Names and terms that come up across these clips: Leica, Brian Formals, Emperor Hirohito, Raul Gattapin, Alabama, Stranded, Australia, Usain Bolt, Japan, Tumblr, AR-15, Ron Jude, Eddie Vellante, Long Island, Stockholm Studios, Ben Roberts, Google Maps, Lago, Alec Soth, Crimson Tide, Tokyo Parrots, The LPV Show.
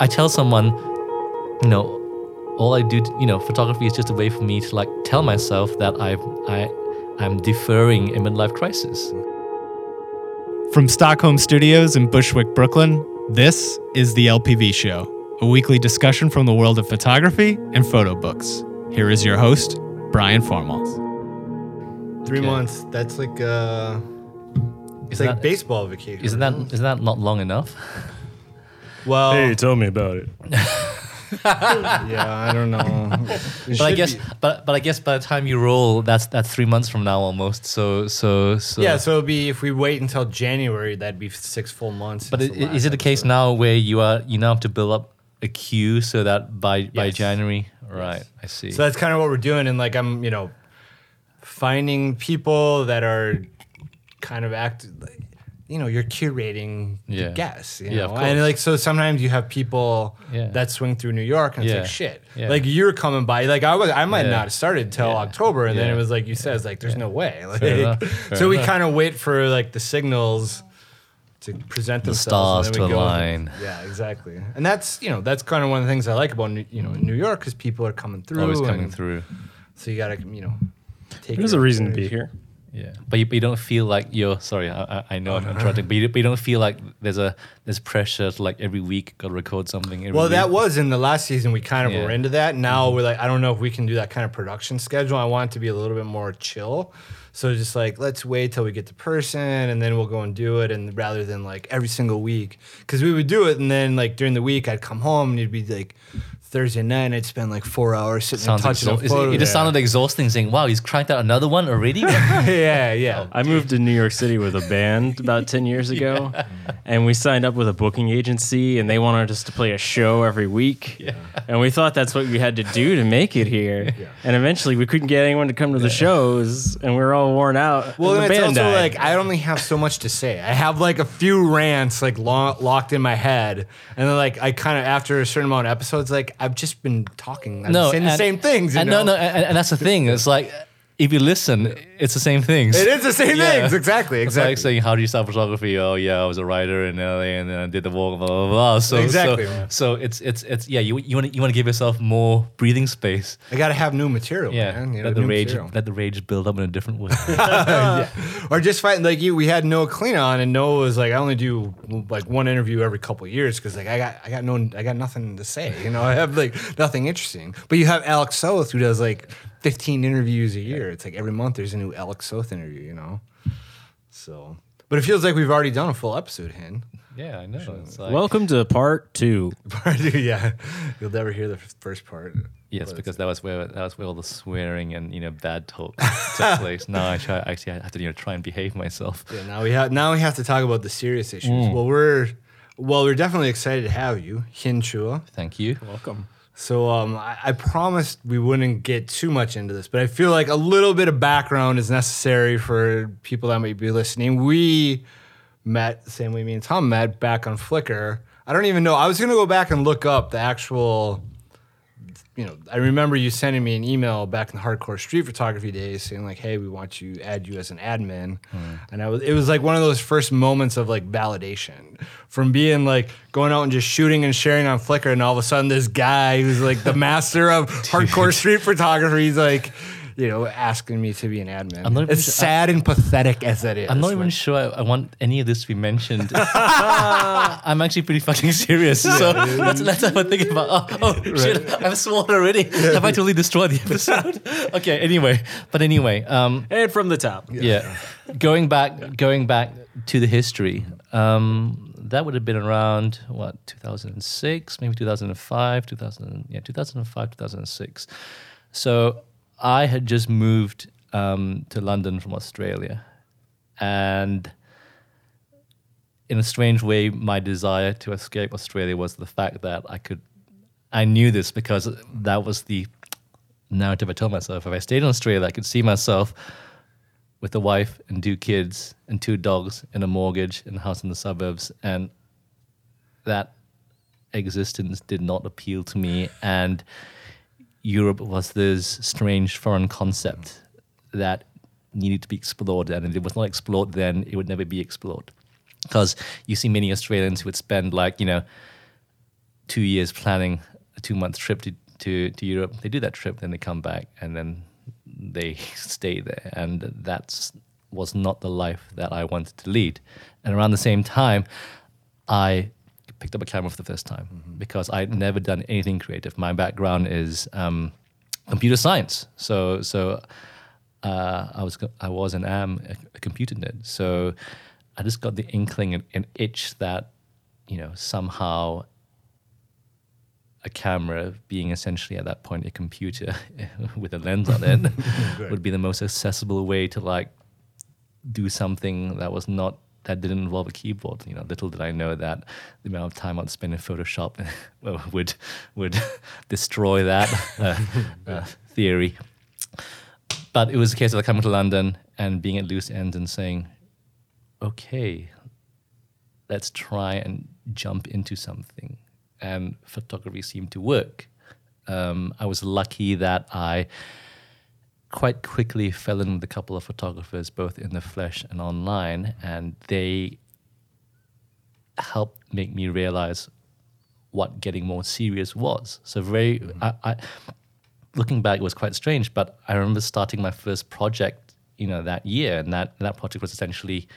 I tell someone, you know, all I do, you know, photography is just a way for me to like tell myself that I'm deferring a midlife crisis. From Stockholm Studios in Bushwick, Brooklyn, this is The LPV Show, a weekly discussion from the world of photography and photo books. Here is your host, Brian Formals. 3 months, that's like, it's like baseball vacation. Isn't that not long enough? Well, hey, tell me about it. Yeah, I don't know. But I guess by the time you roll, that's 3 months from now almost. So. Yeah, so it'd be if we wait until January, that'd be 6 full months. But is it a case now where you now have to build up a queue so that by January, right? Yes. I see. So that's kind of what we're doing, and like I'm, you know, finding people that are kind of like, you know, you're curating the guests, you know? And like, so sometimes you have people that swing through New York and it's like, shit, like you're coming by, like I might not have started till October. And then it was like, you said, it's like, there's no way. Like, we kind of wait for like the signals to present themselves. The stars to align. Yeah, exactly. And that's, you know, that's kind of one of the things I like about, New York because people are coming through. Always coming through. So you got to, you know, take There's a reason to be here. Yeah, but you don't feel like you're sorry. I know I'm interrupting, but you don't feel like there's pressure to like every week gotta record something. Well, that was in the last season. We kind of were into that. Now we're like, I don't know if we can do that kind of production schedule. I want it to be a little bit more chill. So just like let's wait till we get the person, and then we'll go and do it. And rather than like every single week, because we would do it, and then like during the week I'd come home and it'd be like Thursday night, and I'd spend like 4 hours sitting and touching a photo. It just sounded exhausting, saying, wow, he's cranked out another one already? Yeah. I moved to New York City with a band about 10 years ago, and we signed up with a booking agency, and they wanted us to play a show every week, and we thought that's what we had to do to make it here, and eventually we couldn't get anyone to come to the shows, and we were all worn out. Well, and it's also died. Like, I only have so much to say. I have like a few rants like locked in my head, and then like I kind of, after a certain amount of episodes, like, I've just been talking. I've been saying the same things. And that's the thing. It's like, if you listen, it's the same things. It is the same things. Exactly. It's like saying, how do you start photography? Oh, yeah, I was a writer in LA and then I did the walk, blah, blah, blah. So it's you want to give yourself more breathing space. I got to have new material, man. You know, let the rage build up in a different way. Or just fighting, like we had Noah Kleiner on, and Noah was like, I only do like one interview every couple of years because like I got nothing to say. You know, I have like nothing interesting. But you have Alec Soth who does like 15 interviews a year. It's like every month there's a new Alec Soth interview, you know? So, but it feels like we've already done a full episode, Hin. Yeah, I know. So, it's like, welcome to part 2. Part 2, yeah. You'll never hear the first part. Yes, because that was where all the swearing and, you know, bad talk took place. Now I have to, you know, try and behave myself. Yeah, now we have to talk about the serious issues. Well, we're definitely excited to have you, Hin Chua. Thank you. Welcome. So I promised we wouldn't get too much into this, but I feel like a little bit of background is necessary for people that might be listening. We met, same way me and Tom met, back on Flickr. I don't even know. I was going to go back and look up the actual, you know, I remember you sending me an email back in the hardcore street photography days saying like, hey, we want you, add you as an admin. And it was like one of those first moments of like validation from being like going out and just shooting and sharing on Flickr, and all of a sudden this guy who's like the master of hardcore street photography, he's like, you know, asking me to be an admin. As sad and pathetic as that is. I'm not even sure I want any of this to be mentioned. I'm actually pretty fucking serious. Yeah. So let's have a think about, shit, I've sworn already. Have I totally destroyed the episode? Okay, anyway. But anyway. And from the top. Yeah. Going back to the history, that would have been around, 2006, maybe 2005, 2006. So I had just moved to London from Australia, and in a strange way, my desire to escape Australia was the fact that I knew this because that was the narrative I told myself. If I stayed in Australia, I could see myself with a wife and 2 kids and 2 dogs and a mortgage and a house in the suburbs, and that existence did not appeal to me, and Europe was this strange foreign concept that needed to be explored, and if it was not explored then, it would never be explored. Because you see many Australians who would spend like, you know, 2 years planning a 2-month trip to Europe. They do that trip, then they come back, and then they stay there. And that was not the life that I wanted to lead. And around the same time, I picked up a camera for the first time because I'd never done anything creative. My background is computer science, so I was and am a computer nerd. So I just got the inkling and itch that, you know, somehow a camera, being essentially at that point a computer with a lens on it, would be the most accessible way to like do something that didn't involve a keyboard. You know, little did I know that the amount of time I'd spend in Photoshop would destroy that theory. But it was a case of coming to London and being at loose ends and saying, okay, let's try and jump into something. And photography seemed to work. I was lucky that I quite quickly fell in with a couple of photographers, both in the flesh and online, and they helped make me realize what getting more serious was. So looking back, it was quite strange, but I remember starting my first project, you know, that year, and that project was essentially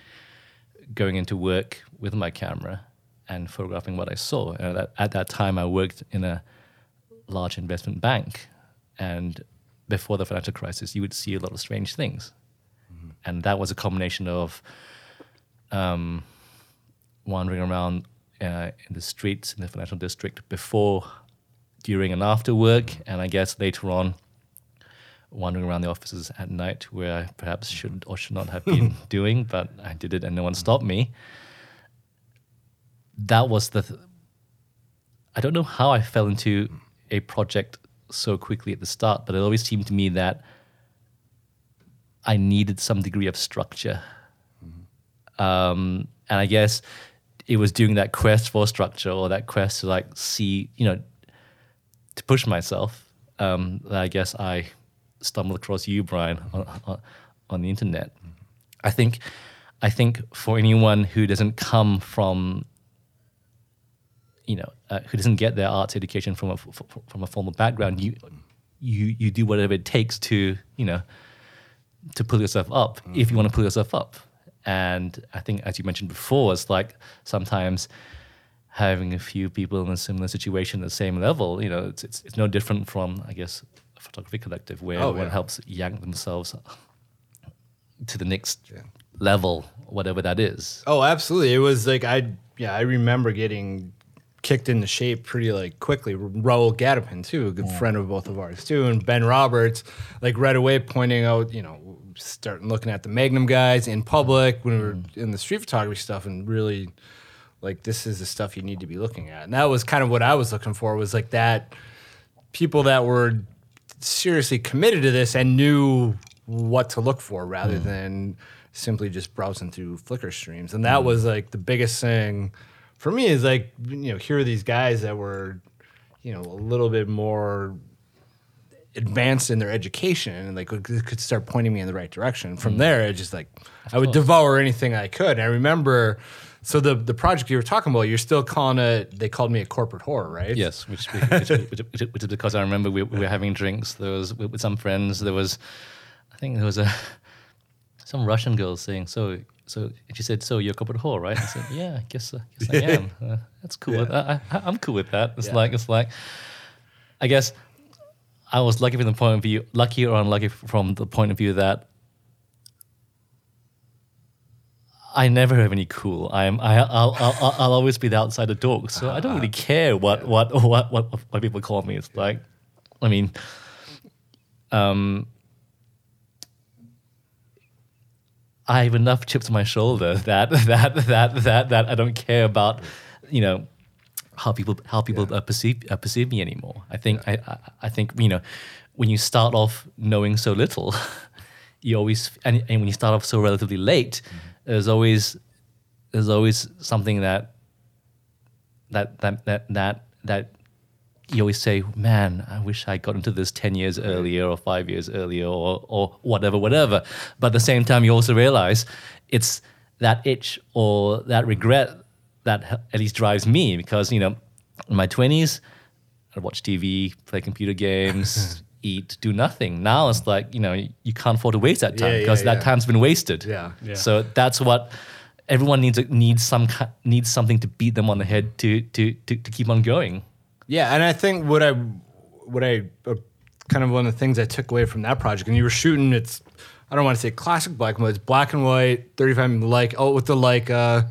going into work with my camera and photographing what I saw. And at that time, I worked in a large investment bank, and before the financial crisis, you would see a lot of strange things. Mm-hmm. And that was a combination of wandering around in the streets in the financial district before, during and after work, and I guess later on, wandering around the offices at night, where I perhaps should or should not have been doing, but I did it and no one stopped me. That was I don't know how I fell into a project so quickly at the start, but it always seemed to me that I needed some degree of structure. Mm-hmm. And I guess it was doing that quest for structure, or that quest to like see, you know, to push myself, that I guess I stumbled across you, Brian, on the internet. Mm-hmm. I think for anyone who doesn't come from, you know, who doesn't get their arts education from a formal background, you do whatever it takes to, you know, to pull yourself up, mm-hmm. if you want to pull yourself up. And I think, as you mentioned before, it's like sometimes having a few people in a similar situation at the same level, you know, it's no different from, I guess, a photography collective where everyone helps yank themselves to the next level, whatever that is. Oh, absolutely. It was like, I remember getting kicked into shape pretty like quickly. Raul Gattapin, too, a good friend of both of ours, too, and Ben Roberts, like right away pointing out, you know, starting looking at the Magnum guys in public when we were in the street photography stuff, and really, like, this is the stuff you need to be looking at. And that was kind of what I was looking for, was like that people that were seriously committed to this and knew what to look for, rather than simply just browsing through Flickr streams. And that was like the biggest thing for me, is like, you know, here are these guys that were, you know, a little bit more advanced in their education and like could start pointing me in the right direction. From there, it just like, I would devour anything I could. And I remember, so the project you were talking about, you're still calling it, they called me a corporate whore, right? Yes, which is because I remember we were having drinks. There was, with some friends, I think there was some Russian girl saying, so she said, so you're a corporate whore, right? I said, yeah, I guess I am. That's cool. Yeah. I'm cool with that. It's like, I guess I was lucky from the point of view, lucky or unlucky from the point of view that I never have any cool. I'll always be the outsider dog. So I don't really care what people call me. It's like, I mean, I have enough chips on my shoulder that I don't care about, you know, how people perceive me anymore. I think I think, you know, when you start off knowing so little, you always and when you start off so relatively late. Mm-hmm. There's always something that you always say, man, I wish I got into this 10 years earlier or 5 years earlier or whatever. But at the same time, you also realize it's that itch or that regret that at least drives me, because, you know, In my 20s, I'd watch TV, play computer games, eat, do nothing. Now it's like, you know, you can't afford to waste that time because that time's been wasted. Yeah. So that's what everyone needs something to beat them on the head to keep on going. Yeah, and I think what I kind of one of the things I took away from that project, and you were shooting, it's, I don't want to say classic black and white, it's black and white, 35, with the Leica,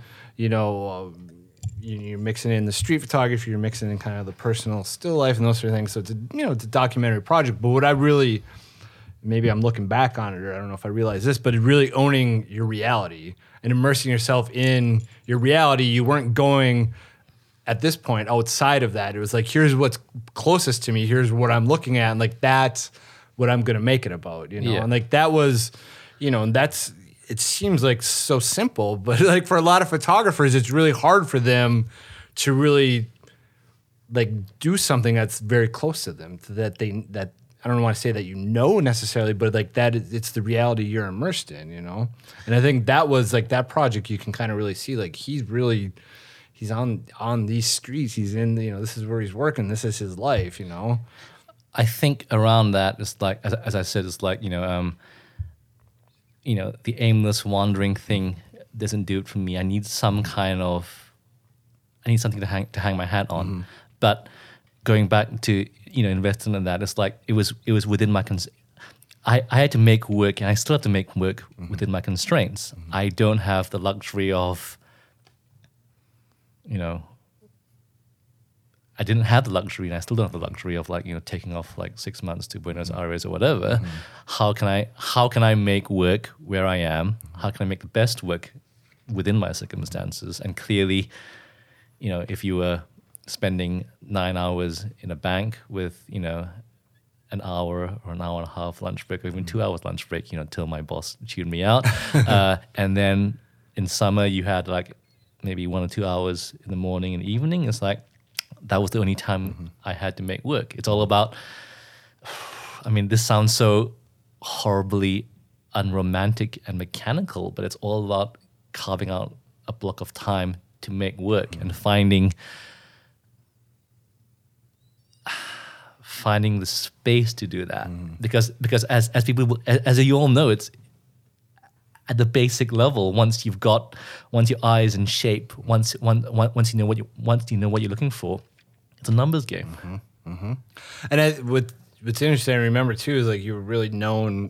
you're mixing in the street photography, you're mixing in kind of the personal still life and those sort of things. So it's a documentary project, but what I really, maybe I'm looking back on it, or I don't know if I realize this, but really owning your reality and immersing yourself in your reality. You weren't going at this point outside of that. It was like, here's what's closest to me, here's what I'm looking at, and like that's what I'm gonna make it about, And like that was, and that's, it seems like so simple, but like for a lot of photographers, it's really hard for them to really like do something that's very close to them, that I don't want to say that necessarily, but like that, it's the reality you're immersed in, And I think that was like that project. You can kind of really see like he's on these streets. He's in this is where he's working. This is his life, I think around that, it's like, as I said, it's like, the aimless wandering thing doesn't do it for me. I need something to hang my hat on. Mm-hmm. But going back to, investing in that, it's like it was within my constraints. I had to make work, and I still have to make work within my constraints. Mm-hmm. I don't have the luxury of, I didn't have the luxury, and I still don't have the luxury of taking off 6 months to Buenos Aires or whatever. Mm-hmm. How can I make work where I am? Mm-hmm. How can I make the best work within my circumstances? And clearly, if you were spending 9 hours in a bank with, an hour or an hour and a half lunch break, or even 2 hours lunch break, till my boss chewed me out. And then in summer you had maybe 1 or 2 hours in the morning and evening. It's like, that was the only time I had to make work. It's all about, this sounds so horribly unromantic and mechanical, but it's all about carving out a block of time to make work and finding the space to do that. Because as people, as you all know, it's at the basic level, once your eye is in shape, once you know what you're looking for, it's a numbers game. And what's interesting, I remember too, is like you were really known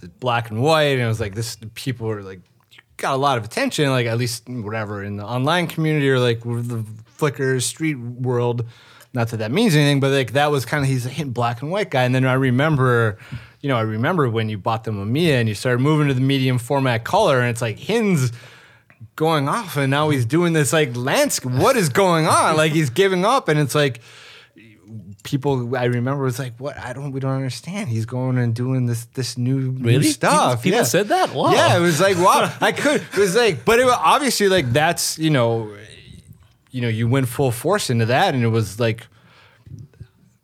the black and white, and it was like this. People were like, you got a lot of attention, like at least whatever in the online community or like the Flickr street world. Not that means anything, but like that was kind of, he's a hit black and white guy. And then I remember, when you bought the Mamiya and you started moving to the medium format color, and it's like Hin's going off, and now he's doing this like landscape. What is going on? Like he's giving up, and it's like people. I remember was like, what? We don't understand. He's going and doing this new stuff. People said that. Wow. Yeah, it was like wow. It was like, but it was obviously like that's you went full force into that, and it was like,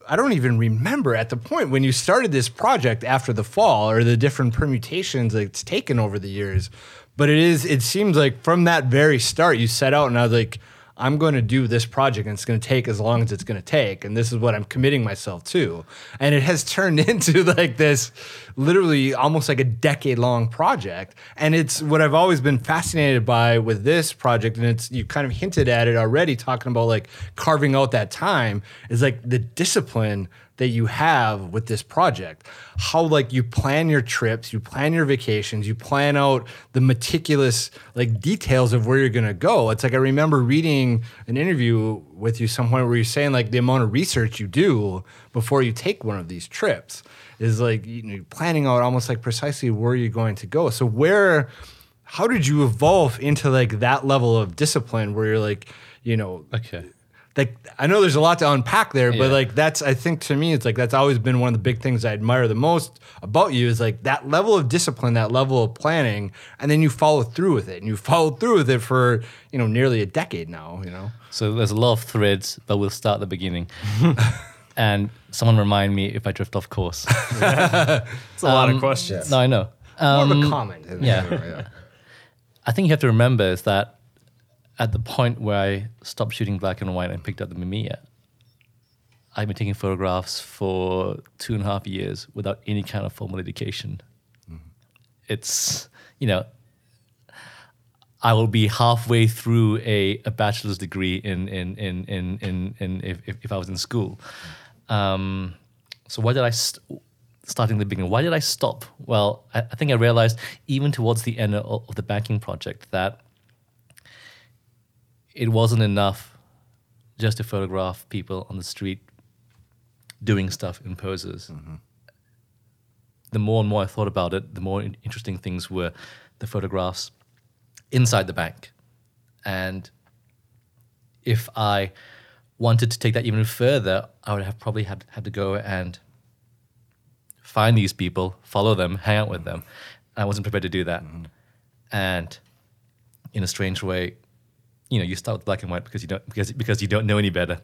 I don't even remember at the point when you started this project after the fall or the different permutations that it's taken over the years. But it seems like from that very start you set out, and I was like, I'm going to do this project, and it's going to take as long as it's going to take, and this is what I'm committing myself to. And it has turned into like this literally almost like a decade-long project. And it's what I've always been fascinated by with this project, and it's, you kind of hinted at it already, talking about like carving out that time, is like the discipline that you have with this project. How like you plan your trips, you plan your vacations, you plan out the meticulous like details of where you're gonna go. It's like I remember reading an interview with you somewhere where you're saying like the amount of research you do before you take one of these trips is like you're planning out almost like precisely where you're going to go. So how did you evolve into like that level of discipline where you're like, okay. Like, I know there's a lot to unpack there, but like that's, I think to me, it's like that's always been one of the big things I admire the most about you is like that level of discipline, that level of planning, and then you follow through with it. And you followed through with it for, nearly a decade now, So there's a lot of threads, but we'll start at the beginning. And someone remind me if I drift off course. It's a lot of questions. No, I know. More of a comment. Yeah. I think you have to remember is that at the point where I stopped shooting black and white and picked up the Mamiya, I've been taking photographs for 2.5 years without any kind of formal education. Mm-hmm. It's, you know, I will be halfway through a bachelor's degree if I was in school. So why did I start in the beginning? Why did I stop? Well, I think I realized even towards the end of the banking project that it wasn't enough just to photograph people on the street doing stuff in poses. Mm-hmm. The more and more I thought about it, the more interesting things were the photographs inside the bank. And if I wanted to take that even further, I would have probably had to go and find these people, follow them, hang out with mm-hmm. them. I wasn't prepared to do that. Mm-hmm. And in a strange way, you know, you start with black and white because you don't know any better.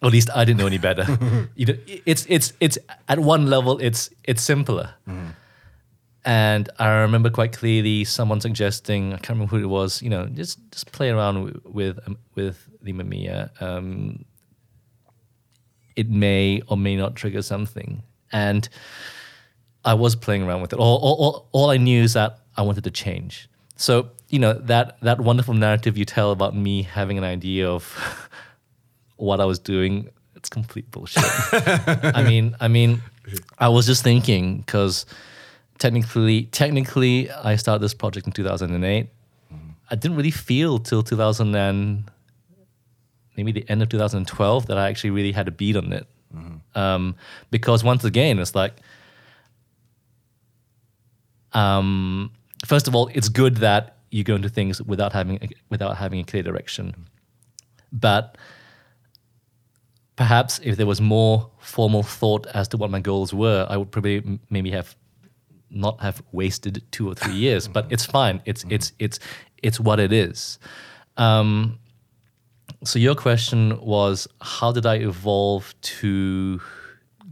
Or at least I didn't know any better. You know, it's at one level it's simpler. Mm. And I remember quite clearly someone suggesting, I can't remember who it was, you know, just play around with the Mamiya. It may or may not trigger something. And I was playing around with it. All I knew is that I wanted to change. So, you know, that wonderful narrative you tell about me having an idea of what I was doing, it's complete bullshit. I mean, I was just thinking, because technically, I started this project in 2008. Mm. I didn't really feel till maybe the end of 2012 that I actually really had a beat on it. Mm-hmm. Because once again, it's like, first of all, it's good that you go into things without having a clear direction. Mm-hmm. But perhaps if there was more formal thought as to what my goals were, I would probably maybe have not have wasted 2 or 3 years. Mm-hmm. But it's fine. It's what it is. So your question was, how did I evolve to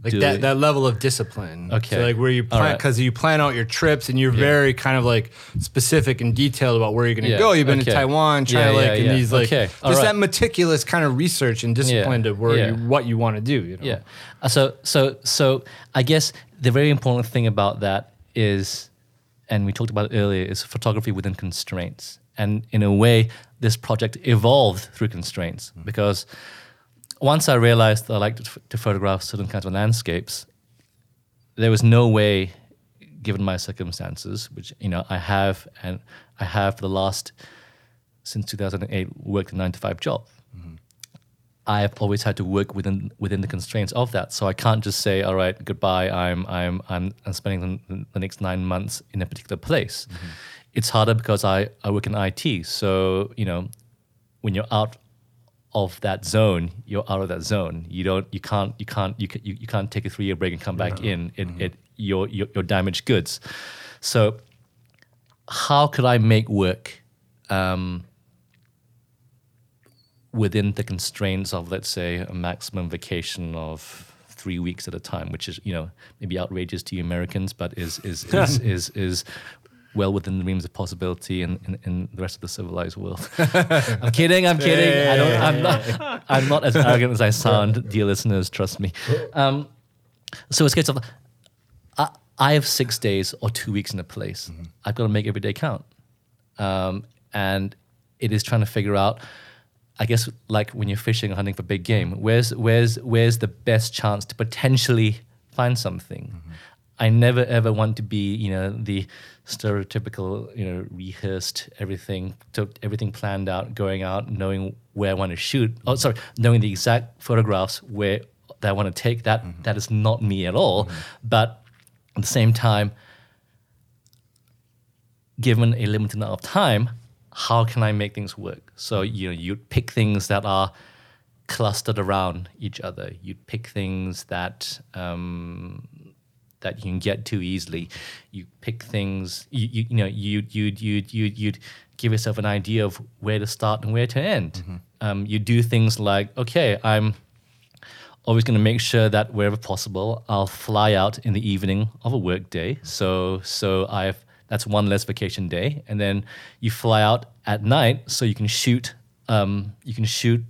like that level of discipline? Okay, so like where you plan, because you plan out your trips and you're very kind of like specific and detailed about where you're going to go. You've been to Taiwan, China, and these like just that meticulous kind of research and discipline to where what you want to do. You know? Yeah. So I guess the very important thing about that is, and we talked about it earlier, is photography within constraints. And in a way, this project evolved through constraints, because once I realized that I liked to photograph certain kinds of landscapes, there was no way, given my circumstances, which, you know, I have for the last, since 2008, worked a 9-to-5 job. Mm-hmm. I have always had to work within the constraints of that. So I can't just say, all right, goodbye, I'm spending the next 9 months in a particular place. Mm-hmm. It's harder because I work in IT. So, you know, when you're out of that zone, you're out of that zone. You can't take a 3-year break and come back in. You're damaged goods. So how could I make work within the constraints of, let's say, a maximum vacation of 3 weeks at a time, which is, you know, maybe outrageous to you Americans, but is well within the realms of possibility in the rest of the civilized world. I'm kidding. Yeah, I'm not as arrogant as I sound, dear listeners, trust me. So it's a case of, I have 6 days or 2 weeks in a place. Mm-hmm. I've got to make every day count. And it is trying to figure out, I guess, like when you're fishing or hunting for big game, where's the best chance to potentially find something? Mm-hmm. I never ever want to be, you know, the stereotypical, you know, rehearsed everything planned out, going out, knowing where I want to shoot. Oh, sorry, knowing the exact photographs where that I want to take. That is not me at all. Mm-hmm. But at the same time, given a limited amount of time, how can I make things work? So, you know, you'd pick things that are clustered around each other. You'd pick things that that you can get to easily. You pick things, you'd give yourself an idea of where to start and where to end. Mm-hmm. You do things like, okay, I'm always going to make sure that wherever possible, I'll fly out in the evening of a work day. So that's one less vacation day. And then you fly out at night so you can shoot before you fly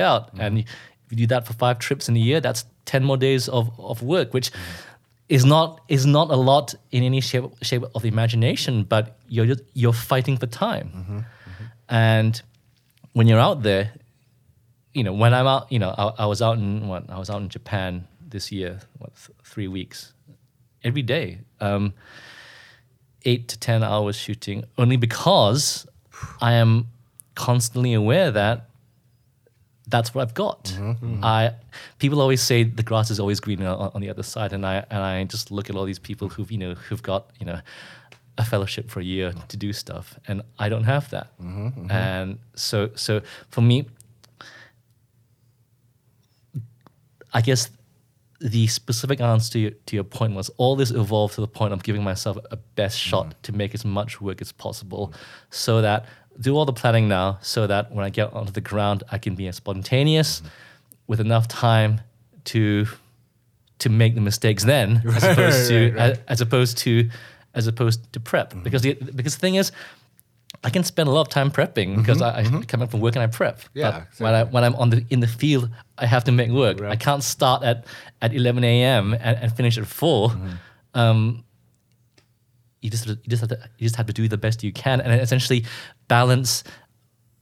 out. Mm-hmm. And we do that for 5 trips in a year, that's 10 more days of work, which is not a lot in any shape of the imagination, but you're fighting for time. Mm-hmm. Mm-hmm. And when you're out there, you know, when I'm out, you know, I was out in Japan this year, 3 weeks, every day, 8 to 10 hours shooting, only because I am constantly aware that that's what I've got. Mm-hmm. People always say the grass is always greener on the other side, and I just look at all these people who've got, you know, a fellowship for a year to do stuff, and I don't have that. Mm-hmm. Mm-hmm. And so for me, I guess the specific answer to your point was all this evolved to the point of giving myself a best shot to make as much work as possible, so that do all the planning now, so that when I get onto the ground, I can be as spontaneous with enough time to make the mistakes then, right, as opposed to prep. Mm-hmm. Because the thing is, I can spend a lot of time prepping because I come up from work and I prep. Yeah, but exactly. when I'm in the field, I have to make work. Right. I can't start at 11 a.m. and finish at 4. Mm-hmm. You just have to do the best you can, and essentially balance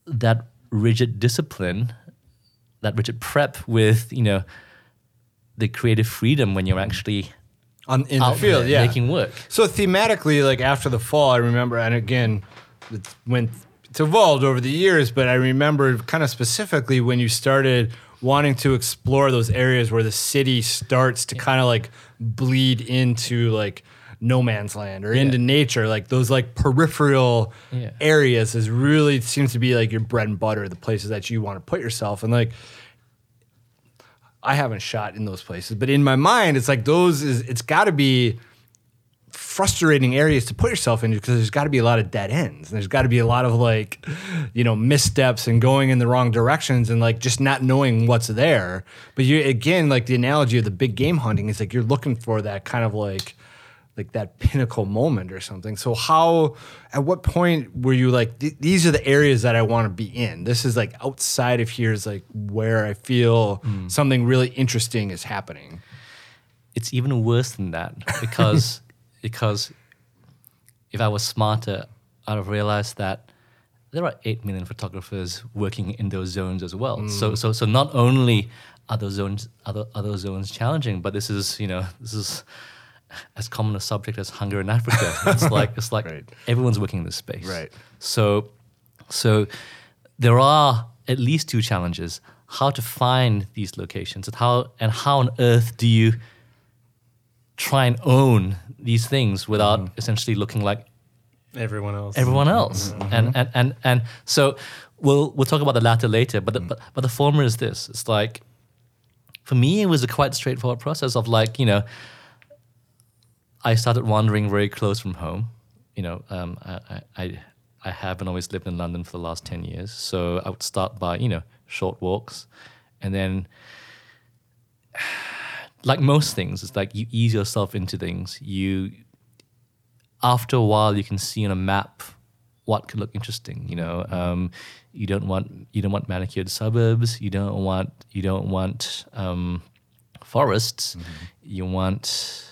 that rigid discipline, that rigid prep, with, you know, the creative freedom when you're actually in the field, yeah, making work. So thematically, like after the fall, I remember, and again, it's evolved over the years, but I remember kind of specifically when you started wanting to explore those areas where the city starts to kind of like bleed into like no man's land or into nature, like those like peripheral areas is really seems to be like your bread and butter, the places that you want to put yourself. And like, I haven't shot in those places, but in my mind, it's like it's gotta be frustrating areas to put yourself into, because there's gotta be a lot of dead ends. And there's gotta be a lot of like, you know, missteps and going in the wrong directions and like just not knowing what's there. But you, again, like the analogy of the big game hunting is like, you're looking for that kind of like that pinnacle moment or something. So at what point were you like, these are the areas that I want to be in? This is like outside of here is like where I feel something really interesting is happening. It's even worse than that because if I was smarter, I'd have realized that there are 8 million photographers working in those zones as well. So not only are those zones challenging, but this is as common a subject as hunger in Africa. It's like right. Everyone's working in this space. Right. So there are at least 2 challenges: how to find these locations, and how on earth do you try and own these things without essentially looking like everyone else. Mm-hmm. And so we'll talk about the latter later. But but the former is this. It's like, for me, it was a quite straightforward process of like, you know, I started wandering very close from home. You know, I haven't always lived in London for the last 10 years. So I would start by, you know, short walks. And then, like most things, it's like you ease yourself into things. After a while, you can see on a map what could look interesting. You know, you don't want manicured suburbs. You don't want forests. Mm-hmm. You want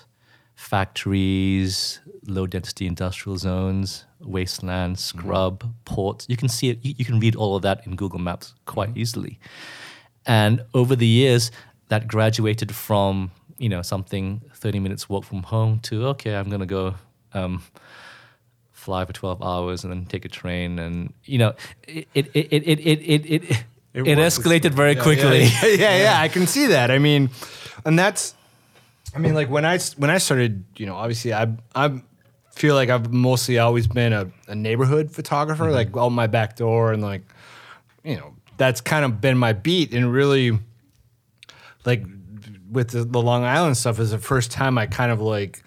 factories, low-density industrial zones, wasteland, scrub, ports. You can see it. You can read all of that in Google Maps quite easily. And over the years, that graduated from, you know, something 30 minutes walk from home to, okay, I'm going to go fly for 12 hours and then take a train. And, you know, it escalated very quickly. Yeah, I can see that. I mean, and that's, I mean, like when I started, you know, obviously I feel like I've mostly always been a neighborhood photographer, like out my back door, and like, you know, that's kind of been my beat. And really, like with the Long Island stuff is the first time I kind of like,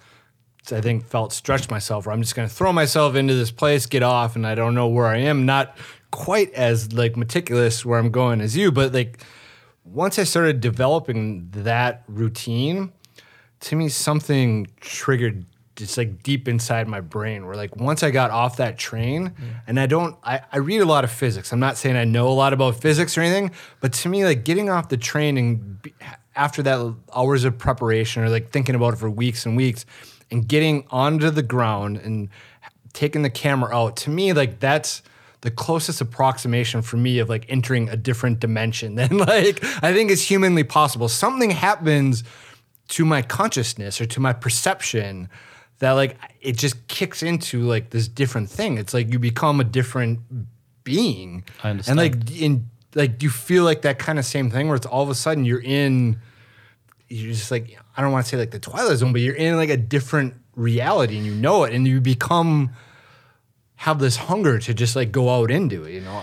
I think felt stretched myself, where I'm just going to throw myself into this place, get off, and I don't know where I am. Not quite as like meticulous where I'm going as you, but like once I started developing that routine, to me, something triggered it's like deep inside my brain where like once I got off that train and I read a lot of physics. I'm not saying I know a lot about physics or anything, but to me, like getting off the train and after that hours of preparation or like thinking about it for weeks and weeks and getting onto the ground and taking the camera out, to me, like that's the closest approximation for me of like entering a different dimension than like I think is humanly possible. Something happens to my consciousness or to my perception that like it just kicks into like this different thing. It's like you become a different being. I understand. And like in like you feel like that kind of same thing where it's all of a sudden you're just like, I don't want to say like the Twilight Zone, but you're in like a different reality and you know it and you have this hunger to just like go out into it, you know?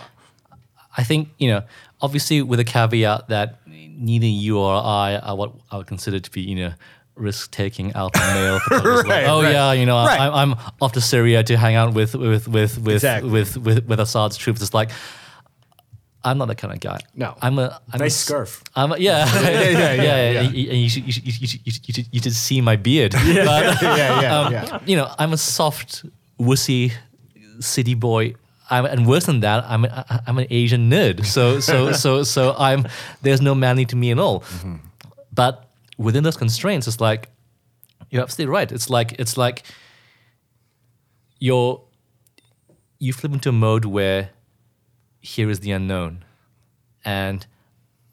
I think, you know, obviously with a caveat that neither you or I are what I would consider to be, you know, risk-taking alpha male. Right. I'm off to Syria to hang out with Assad's troops. It's like, I'm not that kind of guy. No. I'm nice scarf. Yeah. You should see my beard. You know, I'm a soft, wussy city boy. And worse than that, I'm an Asian nerd. So I'm there's no manly to me at all. Mm-hmm. But within those constraints, it's like you're absolutely right. It's like you flip into a mode where here is the unknown, and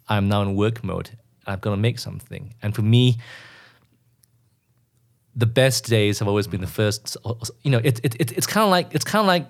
I'm now in work mode. I'm gonna make something, and for me, the best days have always been the first. You know, it's kind of like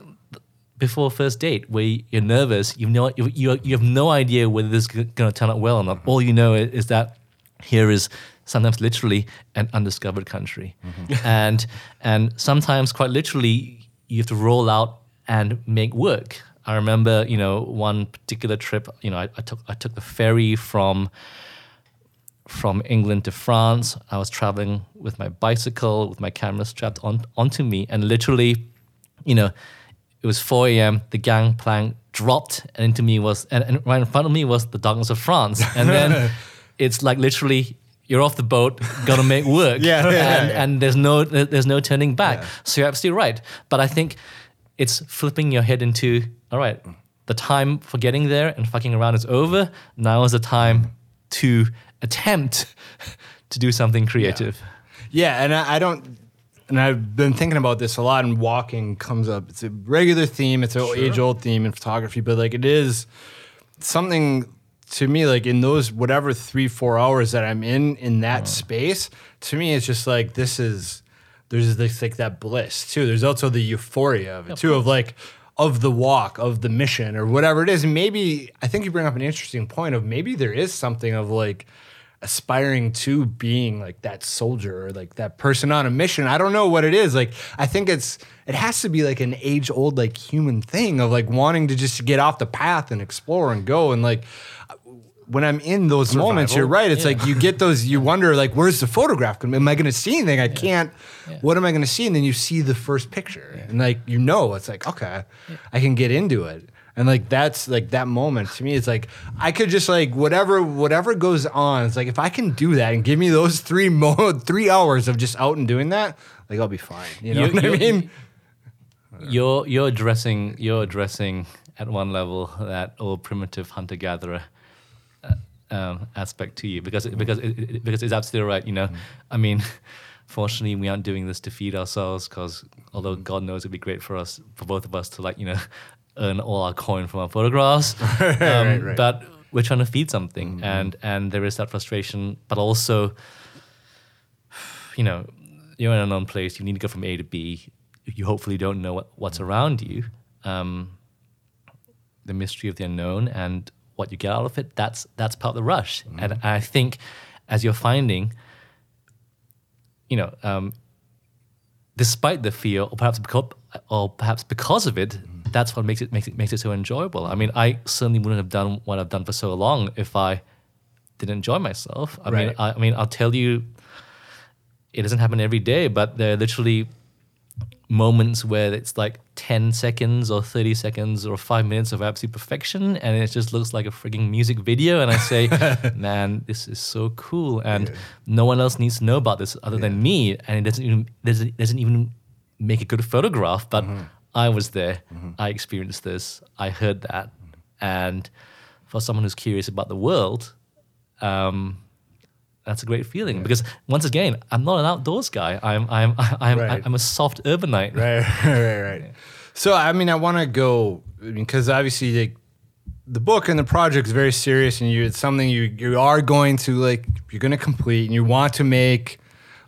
before first date, where you're nervous, you have no idea whether this is going to turn out well or not. All you know is that here is sometimes literally an undiscovered country, mm-hmm. and sometimes quite literally you have to roll out and make work. I remember, you know, one particular trip. You know, I took the ferry from England to France. I was traveling with my bicycle with my camera strapped onto me, and literally, you know. It was 4 a.m., the gangplank dropped, and into me was, and right in front of me was the darkness of France. And then it's like literally, you're off the boat, gotta make work. And there's no turning back. Yeah. So you're absolutely right. But I think it's flipping your head into, all right, the time for getting there and fucking around is over. Now is the time to attempt to do something creative. Yeah, and And I've been thinking about this a lot, and walking comes up. It's a regular theme. It's an age-old theme in photography, but like it is something to me, like in those whatever 3-4 hours that I'm in that space, to me it's just like there's this like that bliss too. There's also the euphoria of it too, of the walk, of the mission, or whatever it is. Maybe I think you bring up an interesting point of maybe there is something of like aspiring to being like that soldier or like that person on a mission. I don't know what it is. Like, I think it has to be like an age old, like human thing of like wanting to just get off the path and explore and go. And like, when I'm in those moments, you're right. It's like, you get those, you wonder like, where's the photograph? Am I going to see anything? I can't, what am I going to see? And then you see the first picture and like, you know, it's like, okay, I can get into it. And like that's like that moment to me. It's like I could just like whatever goes on. It's like if I can do that and give me those 3 hours of just out and doing that, like I'll be fine. You know what I mean? You're addressing at one level that old primitive hunter gatherer aspect to you because it's absolutely right. You know, I mean. Fortunately, we aren't doing this to feed ourselves because although God knows it'd be great for us, for both of us to like, you know, earn all our coin from our photographs. Right. But we're trying to feed something and there is that frustration. But also, you know, you're in a unknown place. You need to go from A to B. You hopefully don't know what's around you. The mystery of the unknown and what you get out of it, that's part of the rush. Mm-hmm. And I think as you're finding... You know, despite the fear, or perhaps because of it, that's what makes it so enjoyable. I mean, I certainly wouldn't have done what I've done for so long if I didn't enjoy myself. I mean, I'll tell you, it doesn't happen every day, but there are literally moments where it's like 10 seconds or 30 seconds or 5 minutes of absolute perfection, and it just looks like a frigging music video. And I say, man, this is so cool, and no one else needs to know about this other than me. And it doesn't even make a good photograph, but I was there, I experienced this, I heard that. And for someone who's curious about the world, that's a great feeling, because once again, I'm not an outdoors guy. I'm a soft urbanite. Right. Yeah. So I mean, I want to go because obviously the book and the project is very serious, and it's something you are going to like. You're going to complete, and you want to make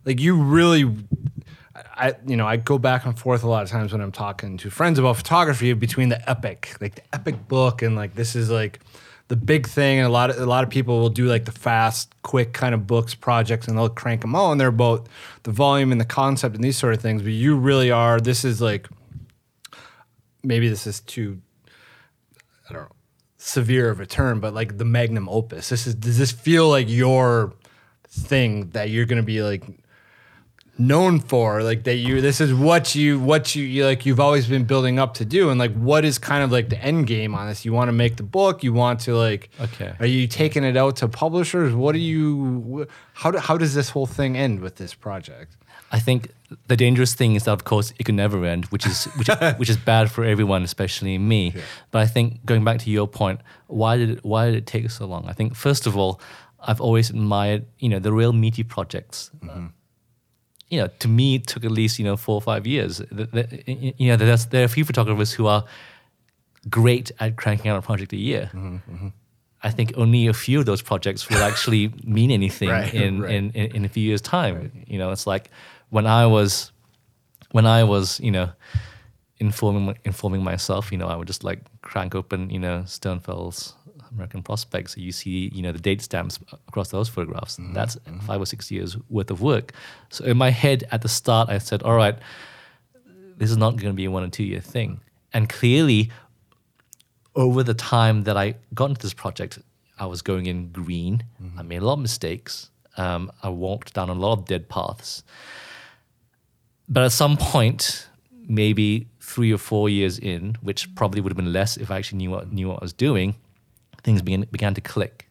like you really. I go back and forth a lot of times when I'm talking to friends about photography between the epic book, and like this is like the big thing, and a lot of people will do like the fast, quick kind of books, projects, and they'll crank them all, and they're about the volume and the concept and these sort of things. But you really are. This is like maybe this is too, I don't know, severe of a term, but like the magnum opus. Does this feel like your thing that you're going to be like known for? Like that you. This is what you like. You've always been building up to do, and like what is kind of like the end game on this? You want to make the book. You want to like. Okay. Are you taking it out to publishers? What do you? How does this whole thing end with this project? I think the dangerous thing is that of course it can never end, which is bad for everyone, especially me. Sure. But I think going back to your point, why did it take so long? I think first of all, I've always admired the real meaty projects. Mm-hmm. To me, it took at least 4 or 5 years. There are a few photographers who are great at cranking out a project a year. Mm-hmm, mm-hmm. I think only a few of those projects will actually mean anything in a few years' time. Right. It's like when I was informing myself. I would just like crank open Sternfeld's American Prospects. You see, the date stamps across those photographs. Mm-hmm. That's 5 or 6 years worth of work. So in my head at the start, I said, all right, this is not going to be a 1 or 2 year thing. And clearly, over the time that I got into this project, I was going in green. Mm-hmm. I made a lot of mistakes. I walked down a lot of dead paths. But at some point, maybe 3 or 4 years in, which probably would have been less if I actually knew what I was doing, things began to click.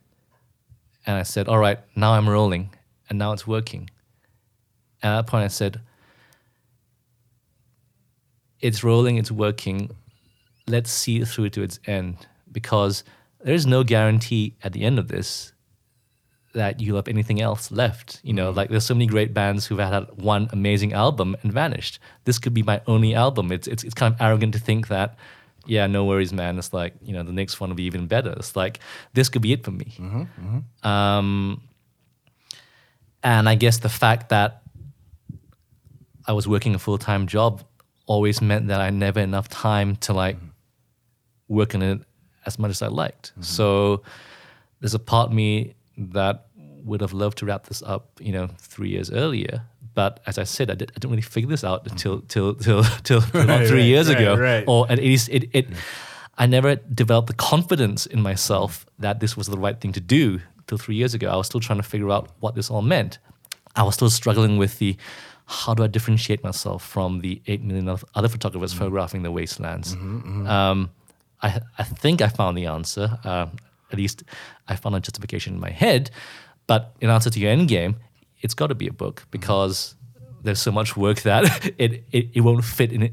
And I said, all right, now I'm rolling. And now it's working. And at that point I said, it's rolling, it's working. Let's see it through to its end. Because there is no guarantee at the end of this that you'll have anything else left. Like there's so many great bands who've had one amazing album and vanished. This could be my only album. It's kind of arrogant to think that, yeah, no worries, man. It's like, the next one will be even better. It's like, this could be it for me. Mm-hmm, mm-hmm. And I guess the fact that I was working a full-time job always meant that I had never enough time to like work on it as much as I liked. Mm-hmm. So there's a part of me that would have loved to wrap this up, 3 years earlier. But as I said, I didn't really figure this out till about 3 years ago. Right. Or at least I never developed the confidence in myself that this was the right thing to do till 3 years ago. I was still trying to figure out what this all meant. I was still struggling with the, how do I differentiate myself from the 8 million other photographers photographing the wastelands? Mm-hmm, mm-hmm. I think I found the answer. At least I found a justification in my head. But in answer to your end game, it's got to be a book because there's so much work that it won't fit in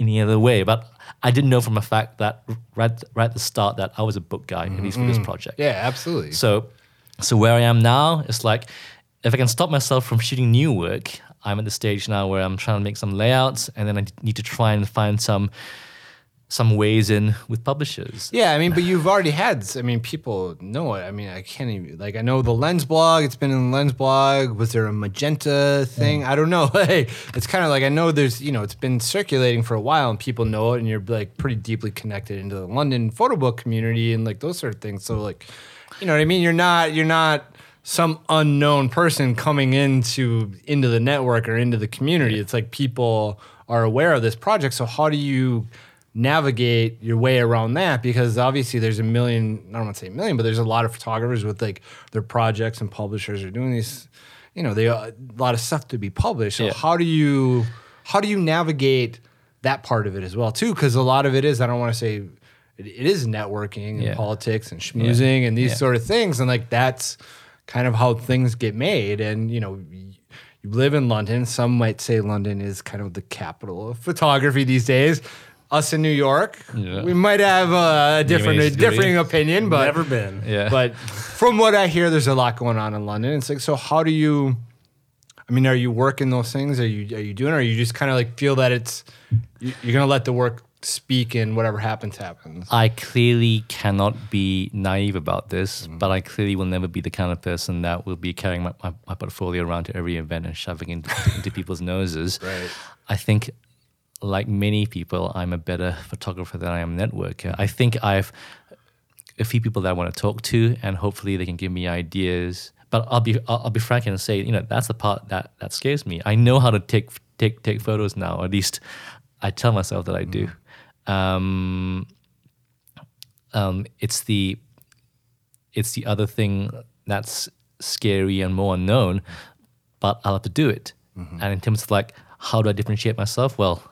any other way. But I didn't know from a fact that right at the start that I was a book guy, at least for this project. Yeah, absolutely. So where I am now, it's like if I can stop myself from shooting new work, I'm at the stage now where I'm trying to make some layouts and then I need to try and find some ways in with publishers. Yeah, but you've already had, people know it. I can't even, I know the Lens blog, it's been in the Lens blog. Was there a magenta thing? I don't know. Hey, it's kind of like, I know there's, it's been circulating for a while and people know it and you're like pretty deeply connected into the London photo book community and like those sort of things. So like, you know what I mean? You're not some unknown person coming into the network or into the community. It's like people are aware of this project. So how do you navigate your way around that? Because obviously there's I don't want to say a million, but there's a lot of photographers with like their projects and publishers are doing these, a lot of stuff to be published. So how do you how do you navigate that part of it as well, too? Because a lot of it is, I don't want to say, it is networking and politics and schmoozing and these sort of things. And, like, that's kind of how things get made. And, you know, you live in London. Some might say London is kind of the capital of photography these days. Us in New York, we might have a differing opinion, but never been. Yeah. But from what I hear, there's a lot going on in London. It's like, so how do you? I mean, are you working those things? Are you doing? Or are you just kind of like feel that it's you're gonna let the work speak and whatever happens happens? I clearly cannot be naive about this, but I clearly will never be the kind of person that will be carrying my portfolio around to every event and shoving it into people's noses. Right. I think, like many people, I'm a better photographer than I am a networker. I think I have a few people that I want to talk to, and hopefully they can give me ideas. But I'll be frank and say, you know, that's the part that scares me. I know how to take photos now. At least I tell myself that I do. It's the other thing that's scary and more unknown. But I'll have to do it. Mm-hmm. And in terms of, like, how do I differentiate myself? Well,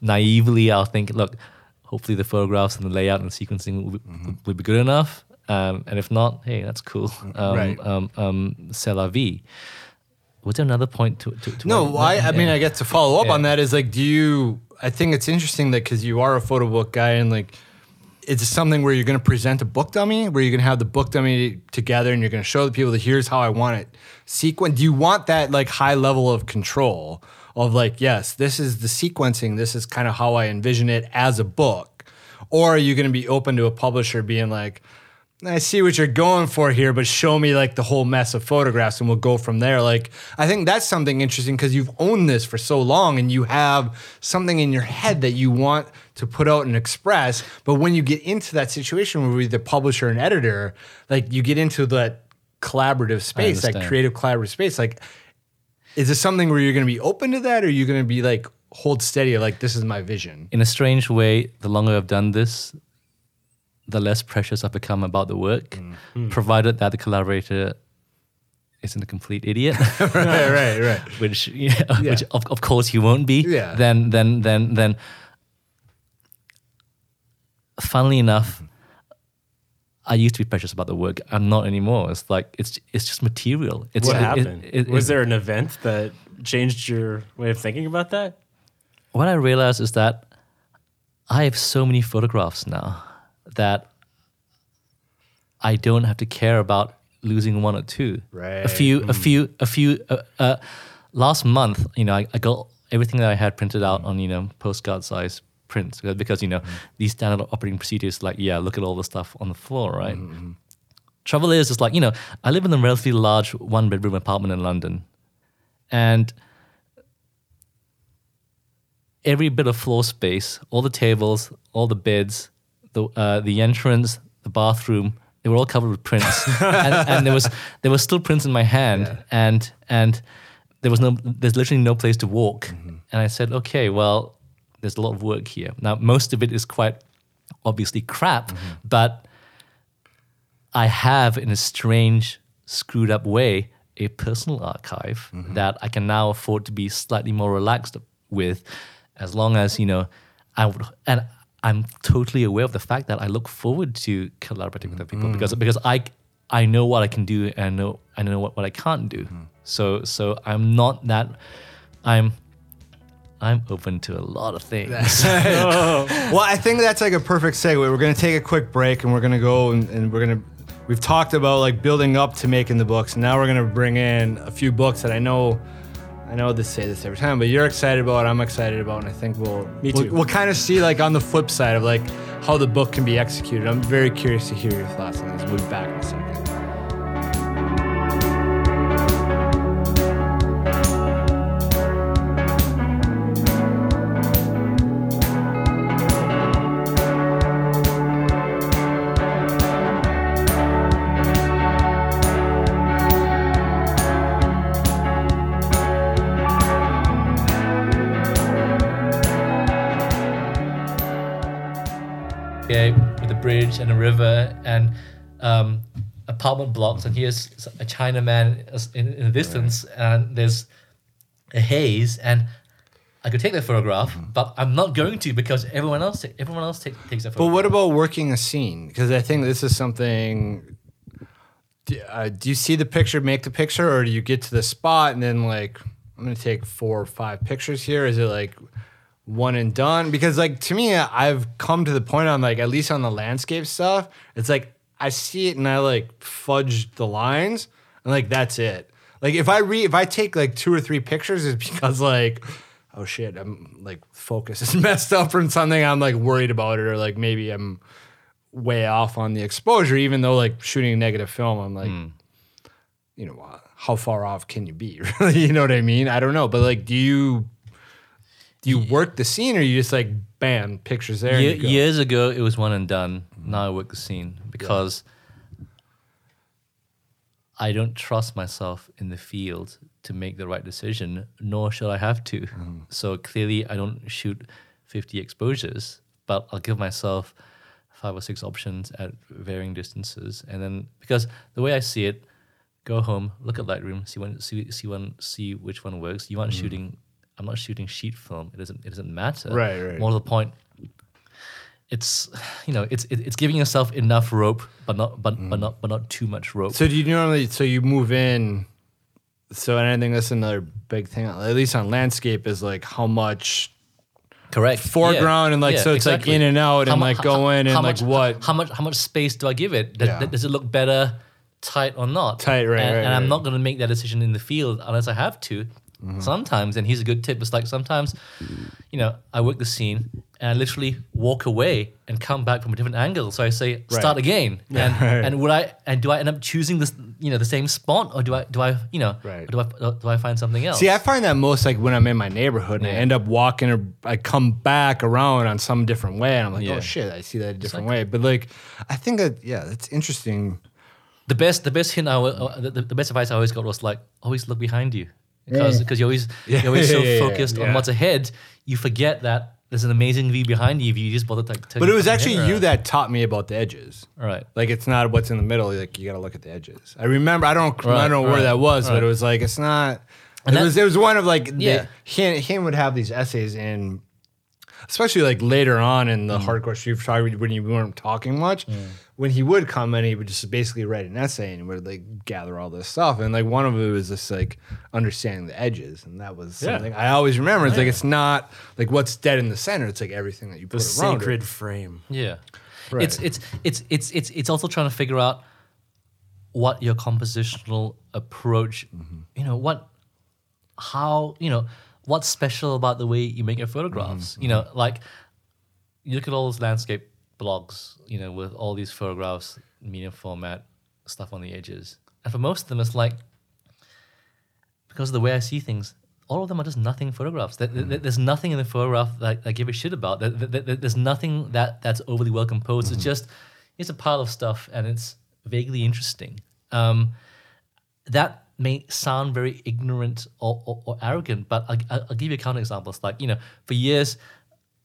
naively, I'll think, look, hopefully the photographs and the layout and the sequencing will be good enough. And if not, hey, that's cool. C'est la vie. Was there another point to no, I guess to follow up on that is, like, do you, I think it's interesting that because you are a photo book guy and, like, it's something where you're going to present a book dummy, where you're going to have the book dummy together and you're going to show the people that here's how I want it sequenced. Do you want that, like, high level of control? Of, like, yes, this is the sequencing. This is kind of how I envision it as a book. Or are you going to be open to a publisher being like, I see what you're going for here, but show me, like, the whole mess of photographs and we'll go from there. Like, I think that's something interesting because you've owned this for so long and you have something in your head that you want to put out and express. But when you get into that situation where the publisher and editor, like, you get into that collaborative space, that creative collaborative space, like, is this something where you're going to be open to that, or are you going to be like, hold steady, like, this is my vision? In a strange way, the longer I've done this, the less precious I've become about the work, provided that the collaborator isn't a complete idiot. right. Which of course you won't be. Yeah. Then. Funnily enough, I used to be precious about the work. I'm not anymore. It's like it's just material. What happened? Was there an event that changed your way of thinking about that? What I realized is that I have so many photographs now that I don't have to care about losing one or two. Right. A few. Last month, you know, I got everything that I had printed out on, you know, postcard size prints, because, you know, these standard operating procedures, like, look at all the stuff on the floor, right? Mm-hmm. Trouble is, it's like, you know, I live in a relatively large one-bedroom apartment in London, and every bit of floor space, all the tables, all the beds, the entrance, the bathroom, they were all covered with prints, and there was still prints in my hand, and there's literally no place to walk, and I said, okay, well, there's a lot of work here. Now, most of it is quite obviously crap, but I have, in a strange, screwed up way, a personal archive that I can now afford to be slightly more relaxed with, as long as, you know, I'm totally aware of the fact that I look forward to collaborating with other people because I know what I can do and I know what I can't do. So I'm not that I'm open to a lot of things. Well, I think that's like a perfect segue. We're going to take a quick break and we're going to go and we've talked about, like, building up to making the books. And now we're going to bring in a few books that I know they say this every time, but you're excited about, I'm excited about, and I think we'll kind of see, like, on the flip side of, like, how the book can be executed. I'm very curious to hear your thoughts on this. We'll be back in a second. Bridge and a river and apartment blocks, and here's a Chinaman in the distance, and there's a haze, and I could take that photograph, but I'm not going to because everyone else takes that photograph. But what about working a scene? Because I think this is something. Do you see the picture, make the picture, or do you get to the spot and then like, I'm going to take 4 or 5 pictures here? Is it like one and done? Because like to me, I've come to the point on like, at least on the landscape stuff, it's like I see it and I like fudge the lines and like that's it. Like if I take like 2 or 3 pictures, it's because like, oh shit, I'm like focus is messed up from something I'm like worried about it, or like maybe I'm way off on the exposure, even though like shooting a negative film, I'm like, you know, how far off can you be? Really, you know what I mean? I don't know, but like, do you work the scene, or you just like bam, pictures there? Years ago, it was one and done. Now I work the scene because I don't trust myself in the field to make the right decision, nor should I have to. So clearly, I don't shoot 50 exposures, but I'll give myself 5 or 6 options at varying distances, and then because the way I see it, go home, look at Lightroom, see which one works. You aren't shooting. I'm not shooting sheet film. It doesn't matter. Right. More to the point, it's it's giving yourself enough rope, but not too much rope. So do you normally? So you move in. So and I think that's another big thing, at least on landscape, is like how much. Correct. Foreground and like so it's exactly. Like in and out and like going and like what? How much space do I give it? Does it look better, tight or not? Tight, right? And I'm not going to make that decision in the field unless I have to. Sometimes, and here's a good tip: it's like sometimes, I work the scene and I literally walk away and come back from a different angle. So I say start again, and do I end up choosing this the same spot, or do I find something else? See, I find that most like when I'm in my neighborhood and I end up walking or I come back around on some different way, and I'm like, oh shit, I see that a different way. But like, I think that that's interesting. The best advice I always got was like always look behind you. Because you're always so focused on what's ahead, you forget that there's an amazing view behind you if you just bother to. But it was actually you that taught me about the edges. All right. Like it's not what's in the middle. Like you got to look at the edges. I remember. I don't know where that was, but it was like it's not. And there was one of like Hin would have these essays in, especially like later on in the hardcore street photography when you weren't talking much. When he would come and he would just basically write an essay and would like gather all this stuff. And like one of it was just like understanding the edges. And that was something I always remember. It's like, it's not like what's dead in the center. It's like everything that you put around it. The sacred frame. Yeah. Right. It's also trying to figure out what your compositional approach, what's special about the way you make your photographs. Like you look at all those landscape blogs, with all these photographs, medium format, stuff on the edges. And for most of them, it's like, because of the way I see things, all of them are just nothing photographs. There's nothing in the photograph that I give a shit about. There's nothing that's overly well composed. It's just, it's a pile of stuff and it's vaguely interesting. That may sound very ignorant or arrogant, but I'll give you a counterexample. It's like, for years,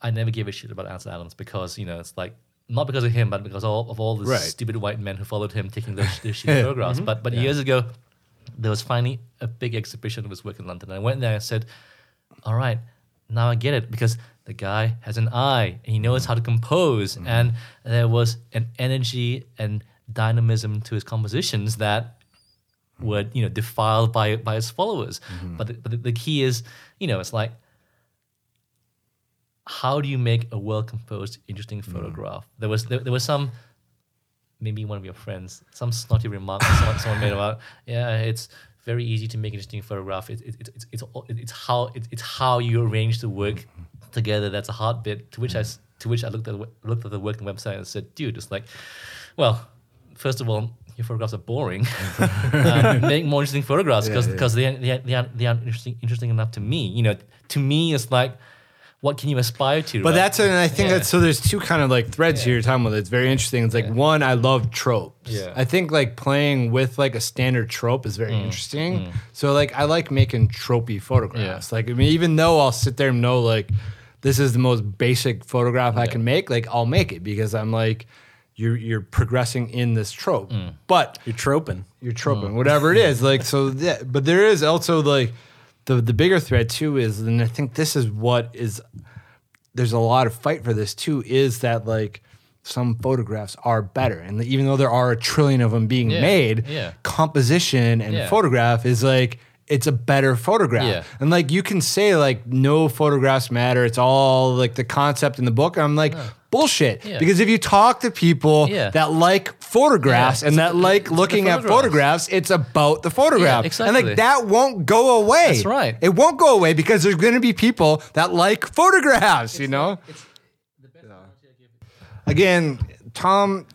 I never gave a shit about Ansel Adams because, it's like, not because of him, but because of all the stupid white men who followed him taking those shitty photographs. But years ago, there was finally a big exhibition of his work in London. And I went there and I said, all right, now I get it because the guy has an eye and he knows how to compose. And there was an energy and dynamism to his compositions that were, defiled by his followers. But the key is, it's like, how do you make a well-composed, interesting photograph? There was some, maybe one of your friends, some snotty remark someone made about, it's very easy to make an interesting photograph. It's how you arrange the work together that's a hard bit. To which I looked at the working website and said, dude, it's like, well, first of all, your photographs are boring. Make more interesting photographs because they aren't interesting enough to me. To me, it's like, what can you aspire to? But I think there's two kind of like threads here you're talking about. It's very interesting. It's like one, I love tropes. I think like playing with like a standard trope is very interesting. So like I like making tropey photographs. Like I mean, even though I'll sit there and know like this is the most basic photograph I can make, like I'll make it because I'm like you're progressing in this trope. But you're troping. Whatever it is. Like so. But there is also like The bigger threat too is, and I think this is what is, there's a lot of fight for this too, is that like some photographs are better. And even though there are a trillion of them being made, composition and photograph is like, it's a better photograph. Yeah. And like, you can say like, no photographs matter. It's all like the concept in the book. I'm like, bullshit. Yeah. Because if you talk to people that like photographs and that like looking at photographs, it's about the photograph. Yeah, exactly. And like, that won't go away. That's right. It won't go away because there's going to be people that like photographs, you know? It's the best again, Tom,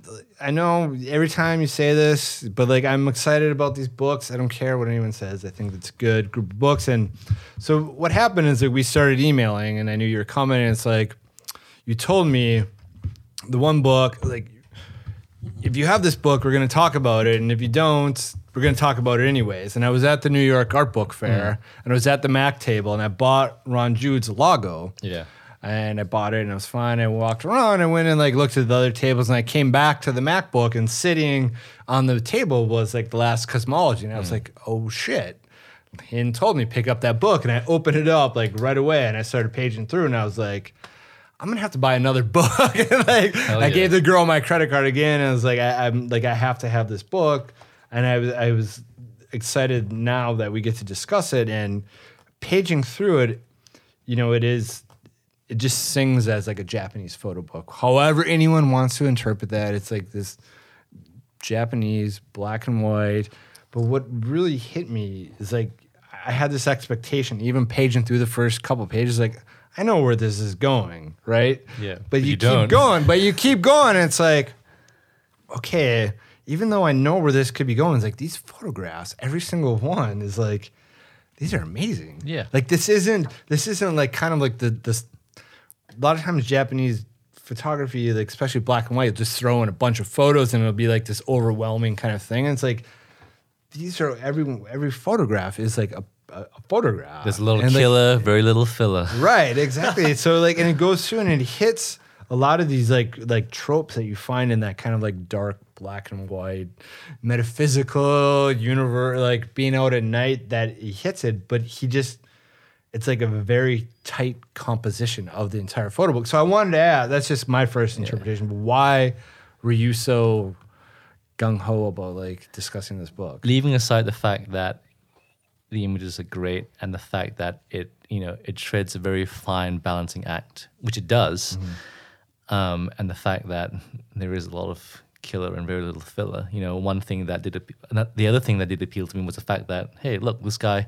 I know every time you say this, but like, I'm excited about these books. I don't care what anyone says. I think it's a good group of books. And so what happened is that we started emailing and I knew you were coming and it's like, you told me the one book, like, if you have this book, we're going to talk about it. And if you don't, we're going to talk about it anyways. And I was at the New York Art Book Fair and I was at the Mac table and I bought Ron Jude's Lago. Yeah. And I bought it and it was fine. I walked around. I went and like looked at the other tables and I came back to the MacBook and sitting on the table was like The Last Cosmology. And I was like, oh shit. Hin told me pick up that book and I opened it up like right away and I started paging through and I was like, I'm gonna have to buy another book. Like, I gave the girl my credit card again, and I was like, I'm like, I have to have this book, and I was excited now that we get to discuss it. And paging through it, you know, it just sings as like a Japanese photo book. However anyone wants to interpret that, it's like this Japanese black and white. But what really hit me is like I had this expectation, even paging through the first couple pages, like, I know where this is going, right? Yeah. But you keep going, and it's like, okay, even though I know where this could be going, it's like these photographs, every single one is like, these are amazing. Yeah. Like this isn't like kind of like a lot of times Japanese photography, like especially black and white, just throw in a bunch of photos and it'll be like this overwhelming kind of thing. And it's like, these are every photograph is like a photograph. There's a little killer, like, very little filler. Right, exactly. So like, and it goes through and it hits a lot of these like tropes that you find in that kind of like dark black and white metaphysical universe, like being out at night, that he hits it, but it's like a very tight composition of the entire photo book. So I wanted to add, that's just my first interpretation, but why were you so gung-ho about like discussing this book? Leaving aside the fact that the images are great, and the fact that it, you know, it treads a very fine balancing act, which it does, and the fact that there is a lot of killer and very little filler. You know, the other thing that did appeal to me was the fact that, hey, look, this guy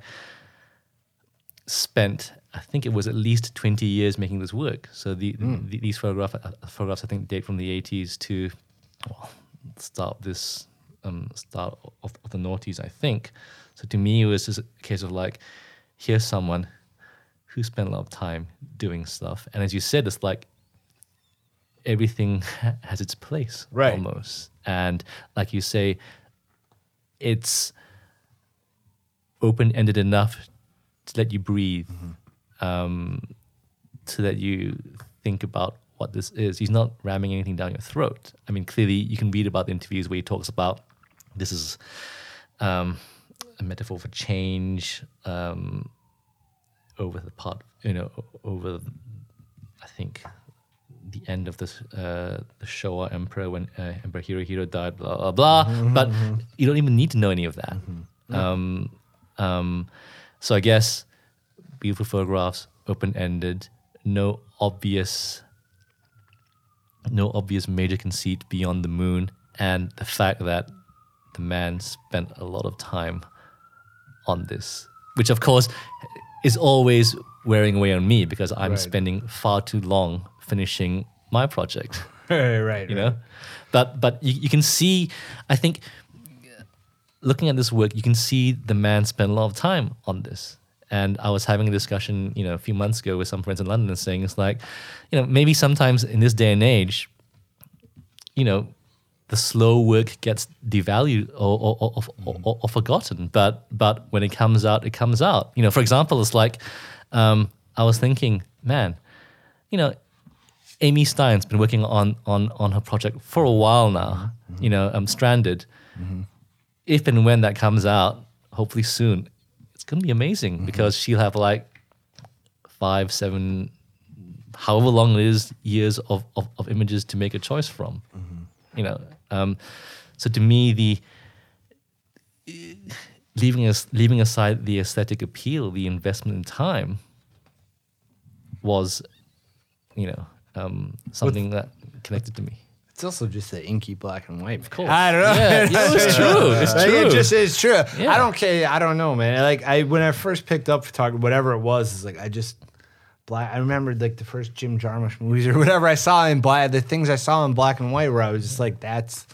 spent, I think it was at least 20 years making this work. So these photographs I think date from the 80s to start of the noughties, I think. So to me, it was just a case of like, here's someone who spent a lot of time doing stuff. And as you said, it's like everything has its place, right? Almost. And like you say, it's open-ended enough to let you breathe, to let you think about what this is. He's not ramming anything down your throat. I mean, clearly you can read about the interviews where he talks about this is a metaphor for change over the part, you know, over I think the end of this, the Showa Emperor when Emperor Hirohito died, blah, blah, blah. But you don't even need to know any of that. So I guess beautiful photographs, open-ended, no obvious major conceit beyond the moon, and the fact that the man spent a lot of time on this, which of course is always wearing away on me because I'm spending far too long finishing my project. Right, you know? But you can see, I think, looking at this work, you can see the man spent a lot of time on this. And I was having a discussion, you know, a few months ago with some friends in London and saying, it's like, you know, maybe sometimes in this day and age, you know, the slow work gets devalued or forgotten. But when it comes out, it comes out. You know, for example, it's like, I was thinking, man, you know, Amy Stein's been working on her project for a while now, you know, Stranded. If and when that comes out, hopefully soon, it's going to be amazing because she'll have like 5, 7, however long it is, years of images to make a choice from. You know, so to me, leaving aside the aesthetic appeal, the investment in time was, you know, something that connected to me. It's also just the inky black and white. Of course, I don't know. Yeah, it's true. It's true. It just is true. Yeah. I don't care. I don't know, man. Like when I first picked up photography, whatever it was, it's like I just black. I remembered like the first Jim Jarmusch movies or whatever I saw in black. The things I saw in black and white, where I was just like, that's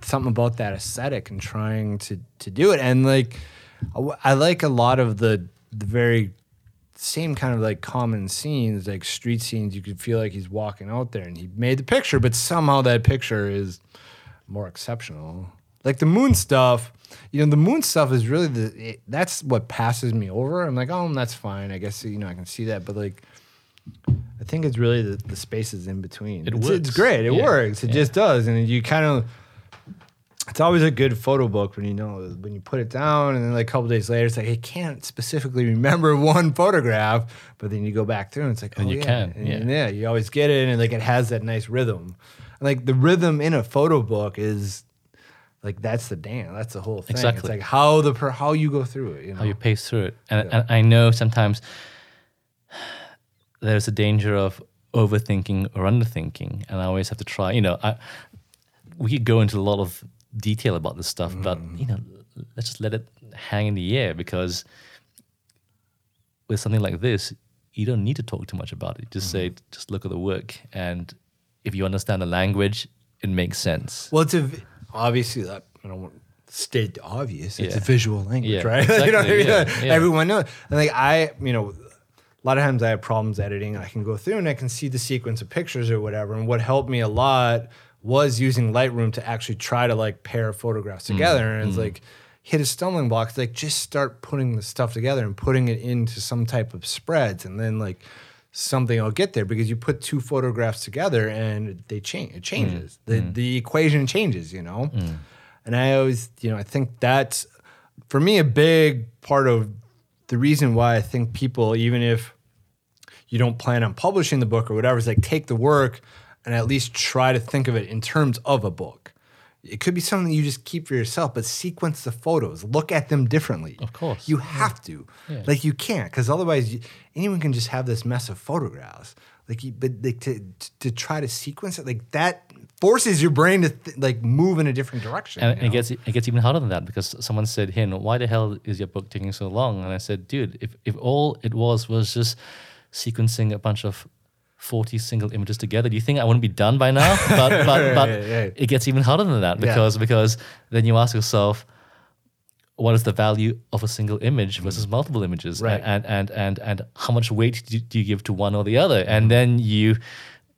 something about that aesthetic and trying to do it. And like, I like a lot of the very same kind of like common scenes, like street scenes. You could feel like he's walking out there and he made the picture, but somehow that picture is more exceptional. Like the moon stuff, you know, the moon stuff is really that's what passes me over. I'm like, oh, that's fine. I guess, you know, I can see that. But like, I think it's really the spaces in between. It works. It's great. It works. It just does. And you kind of, it's always a good photo book when you know, when you put it down and then like a couple days later, it's like, I can't specifically remember one photograph, but then you go back through and it's like, and you can. And you always get it. And like, it has that nice rhythm. And like the rhythm in a photo book is like, that's the dance. That's the whole thing. Exactly. It's like how you go through it, you know? How you pace through it. And I know sometimes there's a danger of overthinking or underthinking. And I always have to try, you know, we could go into a lot of detail about this stuff, but you know, let's just let it hang in the air, because with something like this, you don't need to talk too much about it. Just say, just look at the work, and if you understand the language, it makes sense. Well, it's obviously that I don't want to state the obvious. It's a visual language, right? Exactly. You know what I mean? Yeah. Everyone knows. And like you know, a lot of times I have problems editing. I can go through and I can see the sequence of pictures or whatever. And what helped me a lot was using Lightroom to actually try to like pair photographs together, and it's like hit a stumbling block. It's like just start putting the stuff together and putting it into some type of spreads, and then like something will get there, because you put two photographs together and they change. It changes the equation changes, you know. And I always, you know, I think that's for me a big part of the reason why I think people, even if you don't plan on publishing the book or whatever, is like take the work and at least try to think of it in terms of a book. It could be something you just keep for yourself, but sequence the photos. Look at them differently. Of course. You have to. Yeah. Like, you can't, because otherwise anyone can just have this mess of photographs. Like, to try to sequence it, like, that forces your brain to like move in a different direction. And it gets even harder than that, because someone said, "Hey, why the hell is your book taking so long?" And I said, "Dude, if all it was just sequencing a bunch of 40 single images together, do you think I wouldn't be done by now?" But it gets even harder than that, because then you ask yourself, what is the value of a single image versus multiple images, right? And how much weight do you give to one or the other? And then you,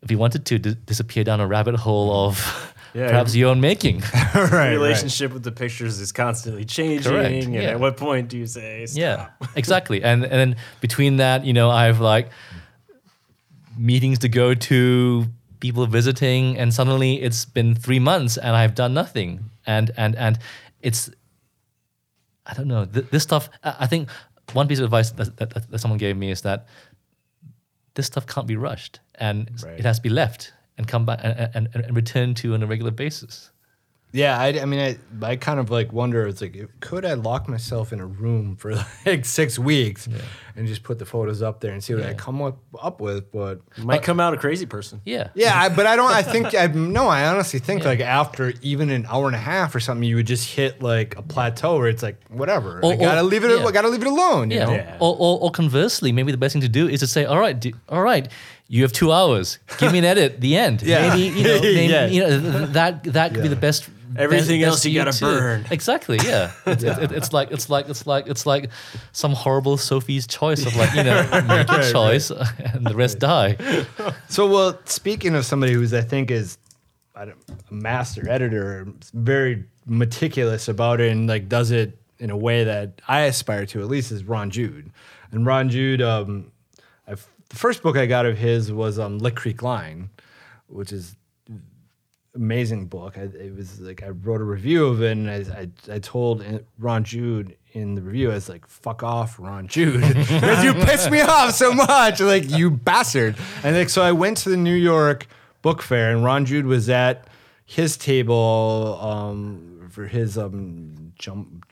if you wanted to, disappear down a rabbit hole of perhaps your own making. Relationship with the pictures is constantly changing. Correct. And at what point do you say stop? Yeah, exactly. And then between that, you know, I've like meetings to go to, people visiting, and suddenly it's been 3 months and I've done nothing. And it's, I don't know, this stuff. I think one piece of advice that someone gave me is that this stuff can't be rushed, and it has to be left and come back and returned to on a regular basis. Yeah, I mean, I kind of like wonder, it's like, could I lock myself in a room for like 6 weeks and just put the photos up there and see what I come up with? But you might come out a crazy person. Yeah. Yeah, I honestly think like after even an hour and a half or something, you would just hit like a plateau where it's like, whatever, I gotta leave it alone. Yeah. You know? Yeah. Or conversely, maybe the best thing to do is to say, all right, you have 2 hours. Give me an edit. The end. Yeah. Maybe, you know, that could be the best. Everything else you gotta burn. Exactly, yeah. It's like some horrible Sophie's choice of like, you know, make a choice and the rest die. So, well, speaking of somebody who's, I think, is a master editor, very meticulous about it, and like does it in a way that I aspire to, at least, is Ron Jude. And Ron Jude, the first book I got of his was Lick Creek Line, which is amazing book. It was like, I wrote a review of it, and I told Ron Jude in the review, I was like, fuck off, Ron Jude, because you pissed me off so much, like, you bastard. And like, so I went to the New York Book Fair, and Ron Jude was at his table for his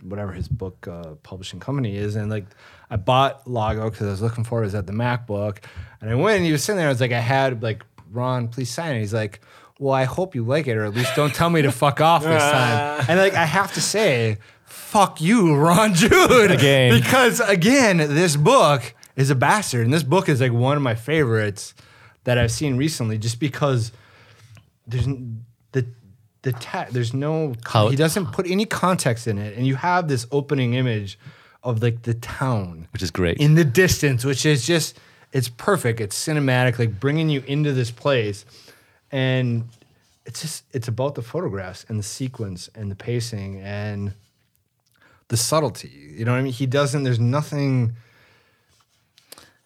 whatever his book publishing company is, and like, I bought Lago because I was looking for it. It was at the MacBook, and I went, and he was sitting there. I was like, I had like, Ron, please sign it. He's like, well, I hope you like it, or at least don't tell me to fuck off this time. And like, I have to say, fuck you, Ron Jude, again, because again, this book is a bastard, and this book is like one of my favorites that I've seen recently, just because there's there's no he doesn't put any context in it, and you have this opening image of like the town, which is great, in the distance, which is just, it's perfect. It's cinematic, like bringing you into this place. And it's just, it's about the photographs and the sequence and the pacing and the subtlety. You know what I mean? He doesn't, there's nothing,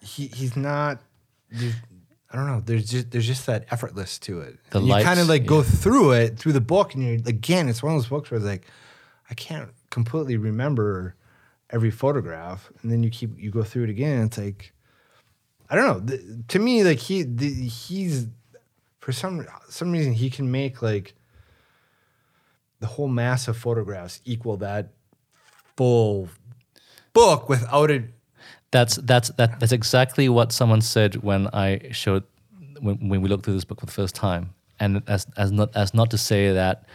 he's not, I don't know, there's just that effortless to it. You kind of like go through it, through the book, and you're, again, it's one of those books where it's like, I can't completely remember every photograph. And then you go through it again, and it's like, I don't know. To me, like he's for some reason he can make like the whole mass of photographs equal that full book without it. That's exactly what someone said when I showed when we looked through this book for the first time. And as not to say that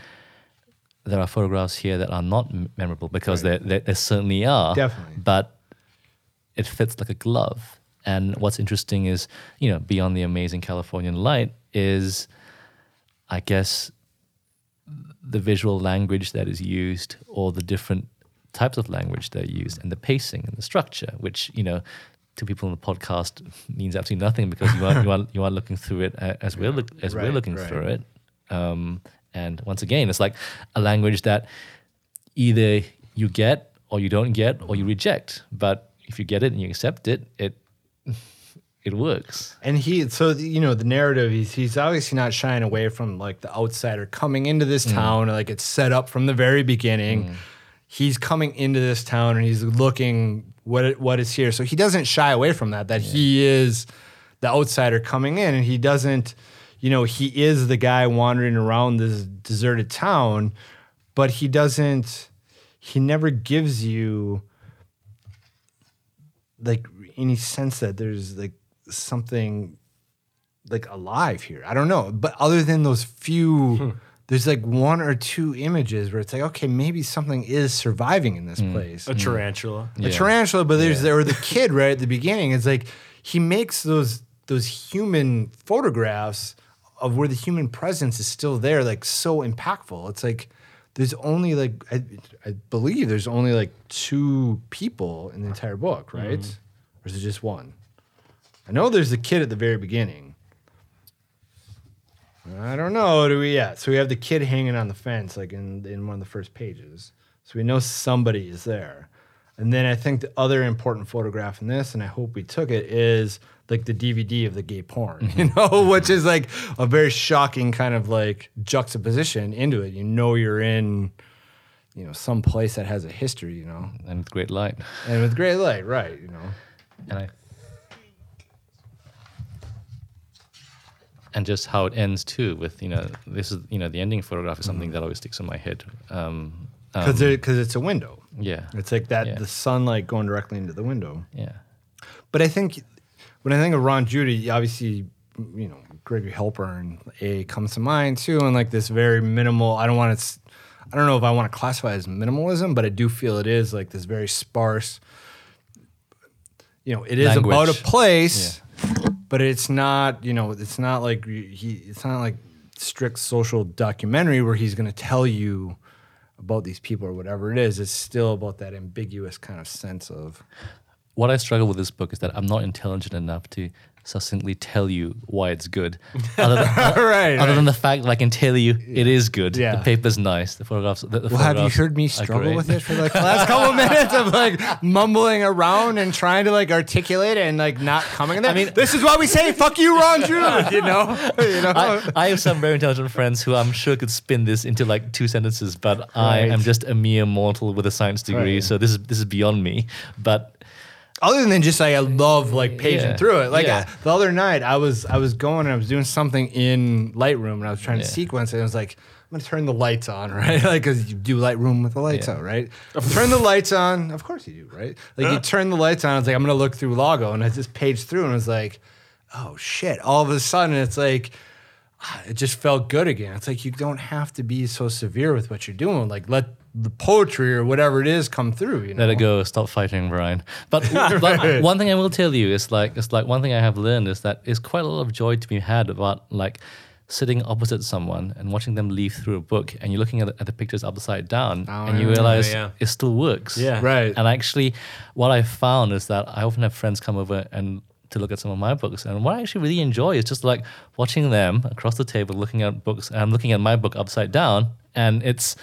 there are photographs here that are not memorable, because right, there certainly are. Definitely, but it fits like a glove. And what's interesting is, you know, beyond the amazing Californian light is, I guess, the visual language that is used, or the different types of language that are used, and the pacing and the structure, which, you know, to people on the podcast means absolutely nothing, because you are looking through it as we're looking through it. And once again, it's like a language that either you get or you don't get or you reject. But if you get it and you accept it, it works. And the narrative, he's obviously not shying away from like the outsider coming into this town, like it's set up from the very beginning. He's coming into this town and he's looking what is here. So he doesn't shy away from that he is the outsider coming in, and he doesn't, you know, he is the guy wandering around this deserted town, but he never gives you like any sense that there's like something like alive here. I don't know. But other than those few, there's like one or two images where it's like, okay, maybe something is surviving in this place. A tarantula. Yeah. A tarantula, but there the kid right at the beginning. It's like he makes those human photographs of where the human presence is still there, like so impactful. It's like there's only like, I believe there's only like two people in the entire book, right? Or is it just one? I know there's a kid at the very beginning. I don't know. So we have the kid hanging on the fence, like in one of the first pages. So we know somebody is there. And then I think the other important photograph in this, and I hope we took it, is like the DVD of the gay porn, you know, which is like a very shocking kind of like juxtaposition into it. You know, you're in, you know, some place that has a history, you know. And with great light. And with great light, right, you know. And just how it ends too, with, you know, this is, you know, the ending photograph is something that always sticks in my head. Because it's a window. Yeah. It's like that, the sunlight going directly into the window. Yeah. But I think, when I think of Ron Jude, obviously, you know, Gregory Halpern comes to mind too, and like this very minimal, I don't know if I want to classify it as minimalism, but I do feel it is like this very sparse, you know, it is language. About a place, but it's not, you know, it's not like strict social documentary where he's going to tell you about these people or whatever it is. It's still about that ambiguous kind of sense of. What I struggle with this book is that I'm not intelligent enough to succinctly tell you why it's good. Other than, than the fact that I can tell you it is good. Yeah. The paper's nice. The photographs. Have you heard me struggle with it for like the last couple of minutes of like mumbling around and trying to like articulate it and like not coming in there? I mean, this is why we say "fuck you, Ron Jude." You know. I have some very intelligent friends who I'm sure could spin this into like two sentences, but I am just a mere mortal with a science degree, so this is beyond me. But other than just like I love like paging through it. Like the other night I was going and I was doing something in Lightroom and I was trying to sequence it. And I was like, I'm gonna turn the lights on, right? Like, cause you do Lightroom with the lights on, right? Turn the lights on. Of course you do, right? Like you turn the lights on. I was like, I'm gonna look through Lago, and I just paged through and I was like, oh shit! All of a sudden it's like. It just felt good again. It's like you don't have to be so severe with what you're doing. Like let the poetry or whatever it is come through. You know? Let it go. Stop fighting, Brian. But, but one thing I will tell you is like one thing I have learned is that it's quite a lot of joy to be had about like sitting opposite someone and watching them leaf through a book and you're looking at the pictures upside down and you realize it still works. Yeah, right. And actually, what I found is that I often have friends come over and. To look at some of my books. And what I actually really enjoy is just like watching them across the table looking at books, and I'm looking at my book upside down, and it's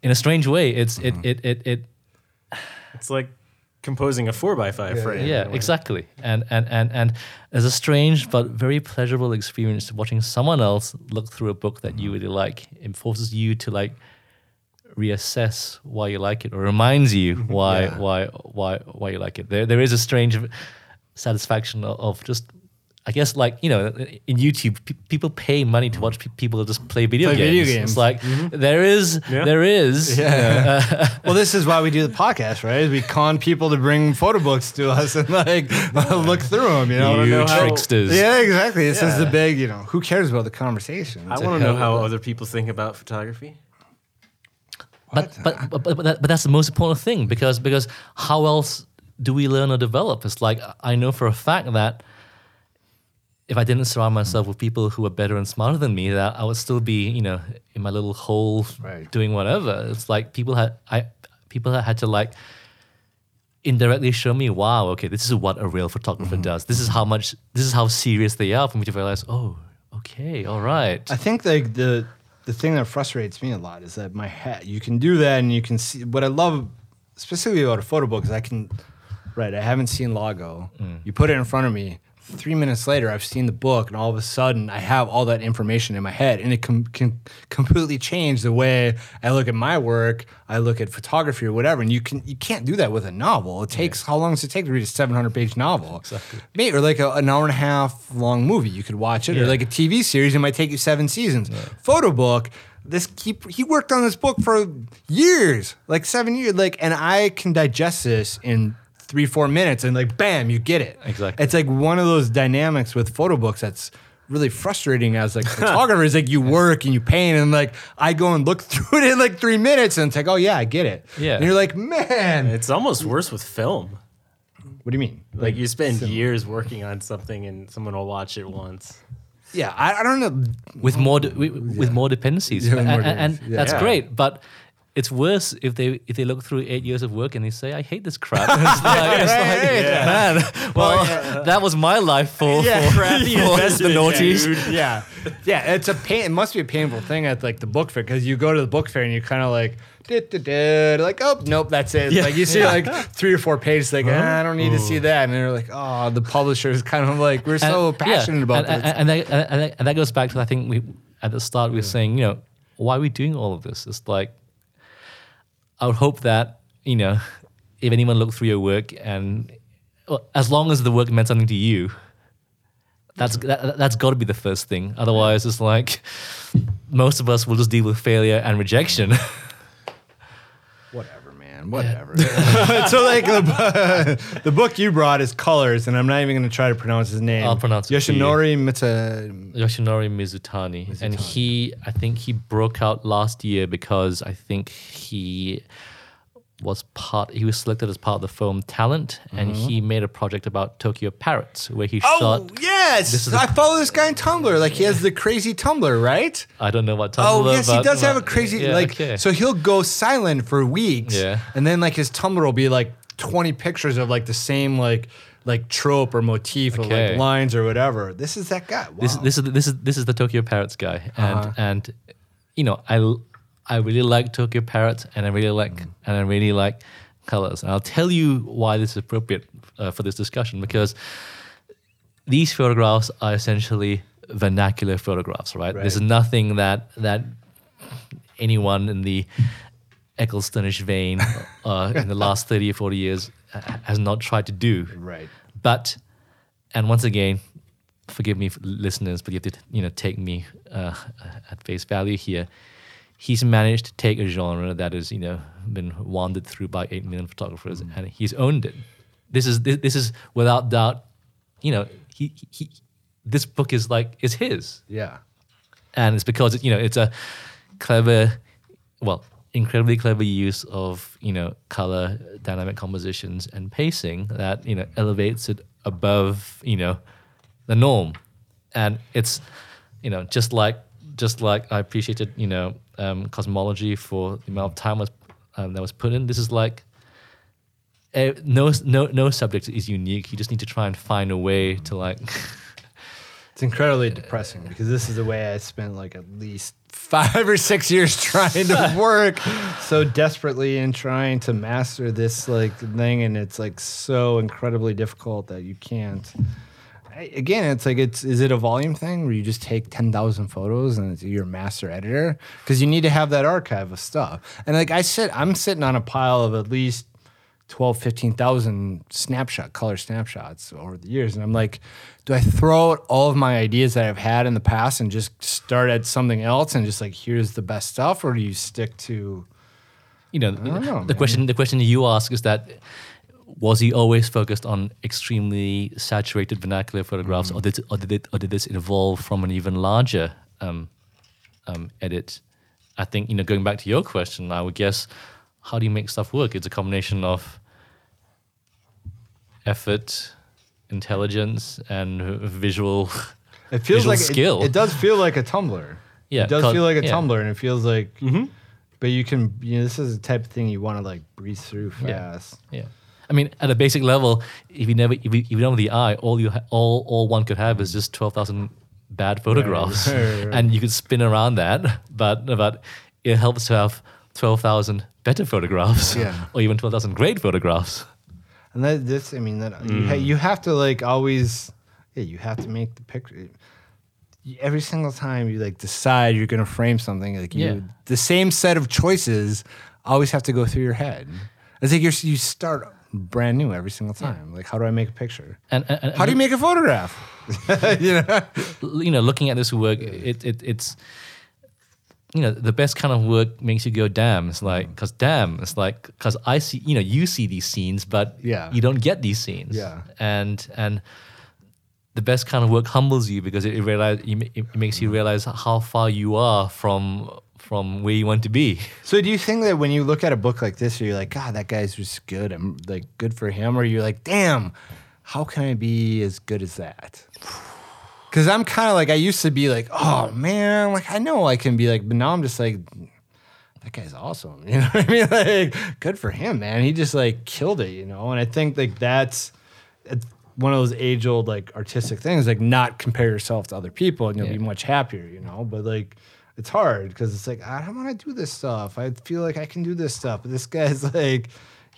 in a strange way it's like composing a 4x5 frame. Yeah, exactly. And there's a strange but very pleasurable experience watching someone else look through a book that you really like. It forces you to like reassess why you like it, or reminds you why why you like it. There is a strange satisfaction of just, I guess, like, you know, in YouTube, people pay money to watch people just play video games. It's like, there is. Yeah. Well, this is why we do the podcast, right? We con people to bring photo books to us and, like, look through them, you know? You tricksters. Yeah, exactly. This is the big, you know, who cares about the conversation? It's I want to know how other people think about photography. But that's the most important thing, because how else do we learn or develop? It's like, I know for a fact that if I didn't surround myself with people who were better and smarter than me, that I would still be, you know, in my little hole doing whatever. It's like people had to like indirectly show me, wow, okay, this is what a real photographer does. This is how serious they are for me to realize, oh, okay, all right. I think like the thing that frustrates me a lot is that you can do that and you can see what I love specifically about a photo book is I haven't seen Lago. You put it in front of me. 3 minutes later, I've seen the book, and all of a sudden, I have all that information in my head, and it can completely change the way I look at my work, I look at photography or whatever, and you can't do that with a novel. It takes how long does it take to read a 700-page novel? Exactly. Maybe, or like an hour and a half long movie. You could watch it, or like a TV series. It might take you 7 seasons. Yeah. Photo book. He worked on this book for years, like 7 years, like, and I can digest this in 3-4 minutes, and like, bam, you get it. Exactly. It's like one of those dynamics with photo books that's really frustrating as like photographers. Like you work and you paint, and like I go and look through it in like 3 minutes, and it's like, oh yeah, I get it. Yeah. And you're like, man, it's almost worse with film. What do you mean? Like you spend years working on something, and someone will watch it once. Yeah, I don't know. With more dependencies, and that's great, but. It's worse if they look through 8 years of work and they say, I hate this crap. It's like, man, well, that was my life for the naughties. Yeah, it's it must be a painful thing at like the book fair, because you go to the book fair and you kind of like, like, oh, nope, that's it. Yeah. Like you see like 3 or 4 pages, like, I don't need to see that. And they're like, oh, the publisher is kind of like, we're so passionate about this. And that goes back to, I think at the start we were saying, you know, why are we doing all of this? It's like, I would hope that, you know, if anyone looked through your work and as long as the work meant something to you, that's got to be the first thing. Otherwise, it's like most of us will just deal with failure and rejection. Whatever. So like the book you brought is Colors, and I'm not even going to try to pronounce his name. I'll pronounce it. Yoshinori Mizutani. And I think he broke out last year because I think he was selected as part of the film Talent, and he made a project about Tokyo Parrots where he shot. Oh yes, I follow this guy on Tumblr. Like he has the crazy Tumblr, right? I don't know what Tumblr. Oh yes, he does have a crazy So he'll go silent for weeks, and then like his Tumblr will be like 20 pictures of like the same like. like trope or motif or like lines or whatever. This is that guy. Wow. This is the Tokyo Parrots guy, and you know I really like Tokyo Parrots, and I really like colors, and I'll tell you why this is appropriate for this discussion, because these photographs are essentially vernacular photographs, right? There's nothing that anyone in the Ecclestonish vein in the last 30 or 40 years has not tried to do. Right. But, and once again, forgive me, listeners, but you have to take me at face value here. He's managed to take a genre that has been wandered through by 8 million photographers, and he's owned it. This is without doubt, he this book is is his. Yeah. And it's because it's a incredibly clever use of, color, dynamic compositions and pacing that, elevates it above, the norm. And it's, just like I appreciated, cosmology for the amount of time that was put in. This is no subject is unique. You just need to try and find a way to It's incredibly depressing because this is the way I spent at least 5 or 6 years trying to work so desperately and trying to master this thing, and it's so incredibly difficult that you can't. Again, is it a volume thing where you just take 10,000 photos and you're a master editor? Because you need to have that archive of stuff. And I'm sitting on a pile of at least 12, 15,000 color snapshots over the years. And I'm do I throw out all of my ideas that I've had in the past and just start at something else and just here's the best stuff? Or do you stick to, the question you ask is that, was he always focused on extremely saturated vernacular photographs, or did this evolve from an even larger edit? I think, going back to your question, I would guess, how do you make stuff work? It's a combination of effort, intelligence, and visual skill. It feels like skill. It does feel like a Tumblr. Yeah, it does feel like a Tumblr, and it feels like. Mm-hmm. But you can, this is the type of thing you want to breeze through fast. Yeah. I mean, at a basic level, if you don't have the eye, all one could have is just 12,000 bad photographs, right. And you could spin around that. But it helps to have 12,000 better photographs, or even 12,000 great photographs. And you have to you have to make the picture. Every single time you decide you're going to frame something, the same set of choices always have to go through your head. It's you start brand new every single time. How do I make a picture? And how do you make a photograph? Looking at this work, it's. The best kind of work makes you go, damn. Because I see, you see these scenes, but you don't get these scenes. Yeah. And the best kind of work humbles you because it makes you realize how far you are from where you want to be. So do you think that when you look at a book like this, you're like, God, that guy's just good. I'm good for him. Or you're like, damn, how can I be as good as that? Because I'm kind of I used to be oh man, I know I can be but now I'm just that guy's awesome. You know what I mean? Good for him, man. He just killed it, And I think that's one of those age-old artistic things, not compare yourself to other people and you'll be much happier, But it's hard because it's I don't want to do this stuff. I feel I can do this stuff, but this guy's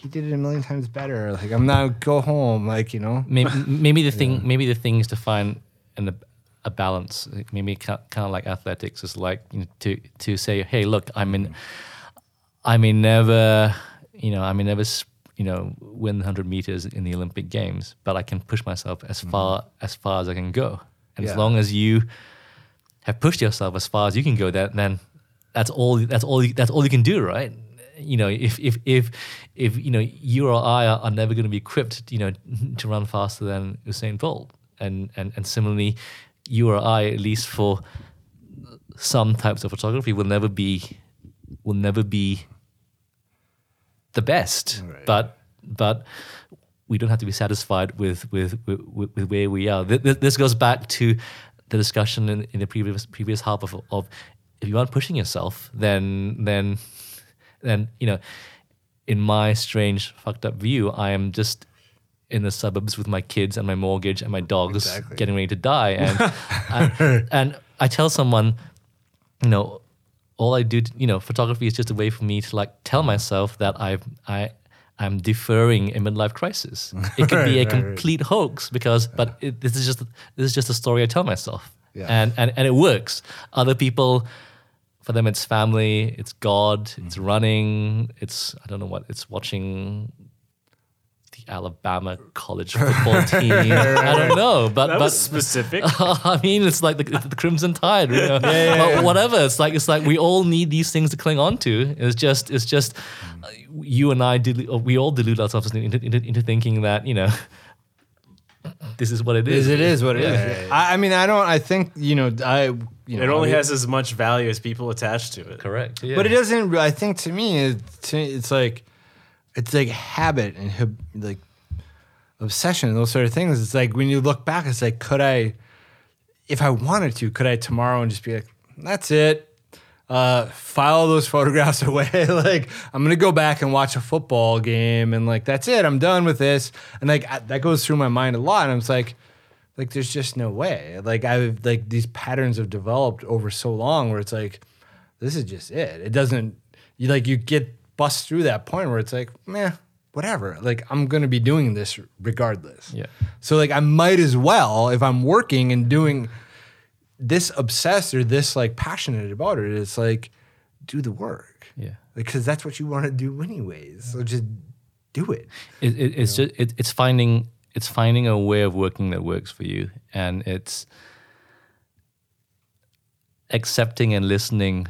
he did it a million times better. I'm not go home, Maybe the thing is to find a balance, maybe kind of like athletics, is to say, hey, look, I may never win 100 meters in the Olympic Games, but I can push myself as far as I can go. And as long as you have pushed yourself as far as you can go, then that's all you can do, right? If you or I are never going to be equipped, to run faster than Usain Bolt. And similarly, you or I, at least for some types of photography, will never be the best. Right. But we don't have to be satisfied with where we are. This goes back to the discussion in the previous half of if you aren't pushing yourself, then in my strange fucked up view, I am just in the suburbs with my kids and my mortgage and my dogs getting ready to die. And, and I tell someone, you know, all I do, you know, photography is just a way for me to like tell myself that I'm deferring a midlife crisis. It could be a complete hoax because, but this is just a story I tell myself, and it works. Other people, for them, it's family, it's God, it's running, it's I don't know what, it's watching the Alabama college football team. I don't know, but was specific. I mean, it's like the Crimson Tide, you know? Whatever. It's like we all need these things to cling on to. It's just you and I we all delude ourselves into thinking that, you know, this is what it is. It is what it is. Yeah. I think it only has as much value as people attached to it. Correct. Yeah. But it doesn't. I think to me, it's like habit and like obsession and those sort of things. It's like when you look back, it's like, could I, if I wanted to, tomorrow and just be like, that's it. File those photographs away. Like, I'm going to go back and watch a football game and like, that's it. I'm done with this. And like, that goes through my mind a lot. And I'm just like, there's just no way. Like, I've like these patterns have developed over so long where it's like, this is just it. It doesn't, you like, you get bust through that point where it's like, meh, whatever. Like, I'm going to be doing this regardless. Yeah. So like, I might as well, if I'm working and doing this obsessed or this like passionate about it, it's like, do the work. Yeah. Because that's what you want to do anyways. So just do it. It's finding a way of working that works for you. And it's accepting and listening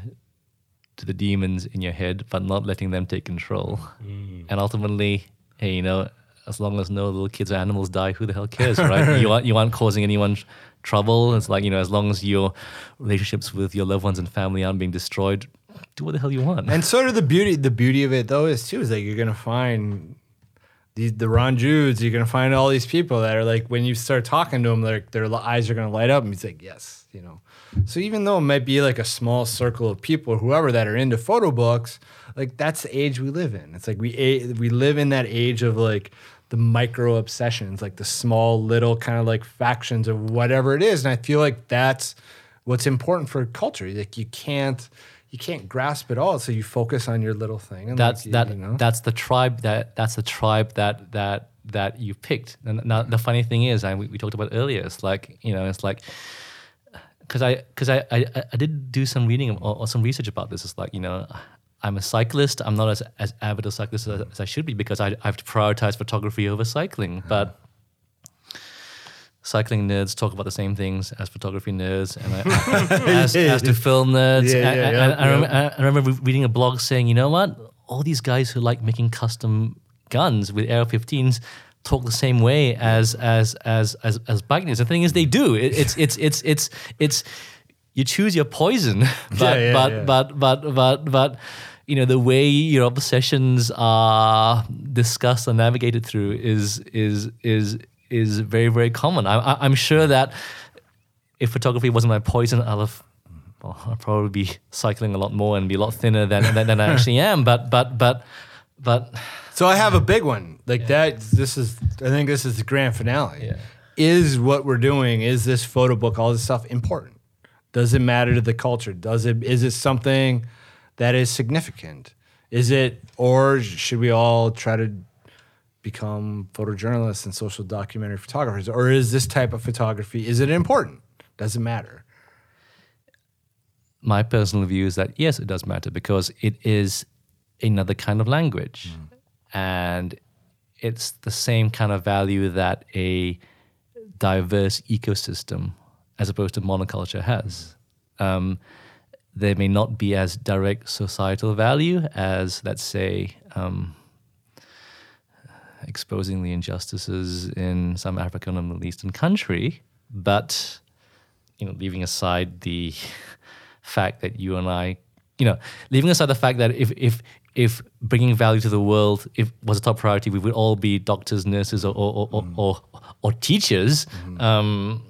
to the demons in your head, but not letting them take control. Mm. And ultimately, hey, you know, as long as no little kids or animals die, who the hell cares, right? You aren't causing anyone trouble. It's like, you know, as long as your relationships with your loved ones and family aren't being destroyed, do what the hell you want. And sort of the beauty of it though is like you're gonna find the Ron Judes, you're gonna find all these people that are like, when you start talking to them, like their eyes are gonna light up and he's like, yes, you know. So even though it might be like a small circle of people, whoever that are into photo books, like that's the age we live in. It's like we live in that age of like the micro obsessions, like the small little kind of like factions of whatever it is. And I feel like that's what's important for culture. Like you can't grasp it all. So you focus on your little thing. And that's the tribe that you picked. And now the funny thing is, we talked about earlier, it's like, you know, it's like, because I did do some reading or some research about this. It's like, you know, I'm a cyclist. I'm not as avid a cyclist as I should be because I have to prioritize photography over cycling. But cycling nerds talk about the same things as photography nerds and as do film nerds. I remember reading a blog saying, you know what? All these guys who like making custom guns with AR-15s talk the same way as bike nerds. The thing is, they do. It's you choose your poison, but you know, the way your obsessions are discussed and navigated through is very, very common. I'm sure that if photography wasn't my poison, I'd probably be cycling a lot more and be a lot thinner than I actually am. But so I have a big one like that. I think this is the grand finale. Yeah. Is what we're doing, is this photo book, all this stuff important? Does it matter to the culture? Is it something that is significant? Is it, or should we all try to become photojournalists and social documentary photographers? Or is this type of photography, is it important? Does it matter? My personal view is that yes, it does matter because it is another kind of language. Mm. And it's the same kind of value that a diverse ecosystem as opposed to monoculture has. Mm-hmm. There may not be as direct societal value as, let's say, exposing the injustices in some African or Middle Eastern country, but, you know, leaving aside the fact that if bringing value to the world was a top priority, we would all be doctors, nurses, or teachers. Mm-hmm.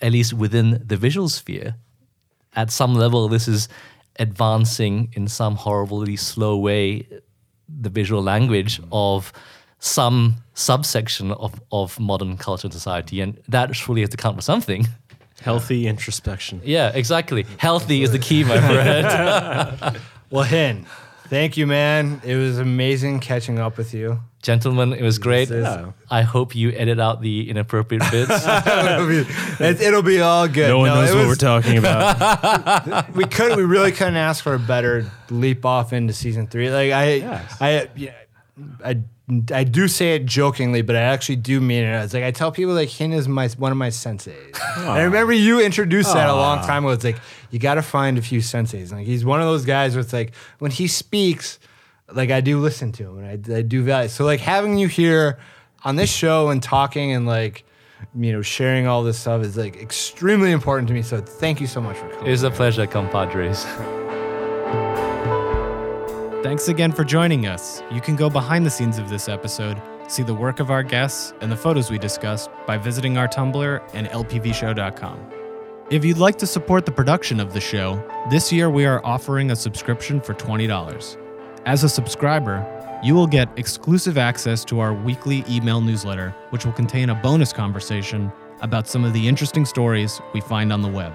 At least within the visual sphere, at some level, this is advancing in some horribly slow way the visual language of some subsection of modern culture and society, and that surely has to count for something. Healthy introspection. Yeah, exactly. Healthy is the key, my friend. Well, Hin, thank you, man. It was amazing catching up with you. Gentlemen, it was great. Yeah. I hope you edit out the inappropriate bits. it'll be all good. No one knows what we're talking about. We really couldn't ask for a better leap off into season 3. I do say it jokingly, but I actually do mean it. It's like I tell people like Hin is one of my senseis. I remember you introduced that a long time ago. It's like you got to find a few senseis. And like he's one of those guys where it's like when he speaks, like I do listen to him and I do value. So like having you here on this show and talking and like, you know, sharing all this stuff is like extremely important to me. So thank you so much for coming. It was a pleasure, compadres. Thanks again for joining us. You can go behind the scenes of this episode, see the work of our guests, and the photos we discussed by visiting our Tumblr and lpvshow.com. If you'd like to support the production of the show, this year we are offering a subscription for $20. As a subscriber, you will get exclusive access to our weekly email newsletter, which will contain a bonus conversation about some of the interesting stories we find on the web.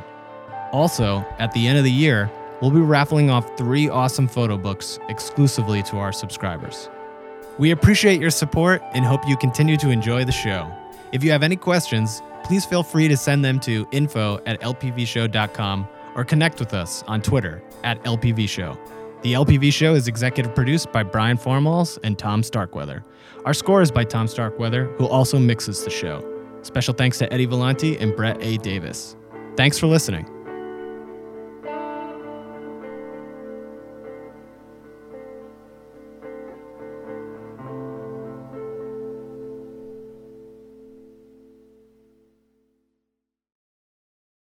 Also, at the end of the year, we'll be raffling off 3 awesome photo books exclusively to our subscribers. We appreciate your support and hope you continue to enjoy the show. If you have any questions, please feel free to send them to info@lpvshow.com or connect with us on Twitter @LPVShow. The LPV Show is executive produced by Brian Formals and Tom Starkweather. Our score is by Tom Starkweather, who also mixes the show. Special thanks to Eddie Vellante and Brett A. Davis. Thanks for listening.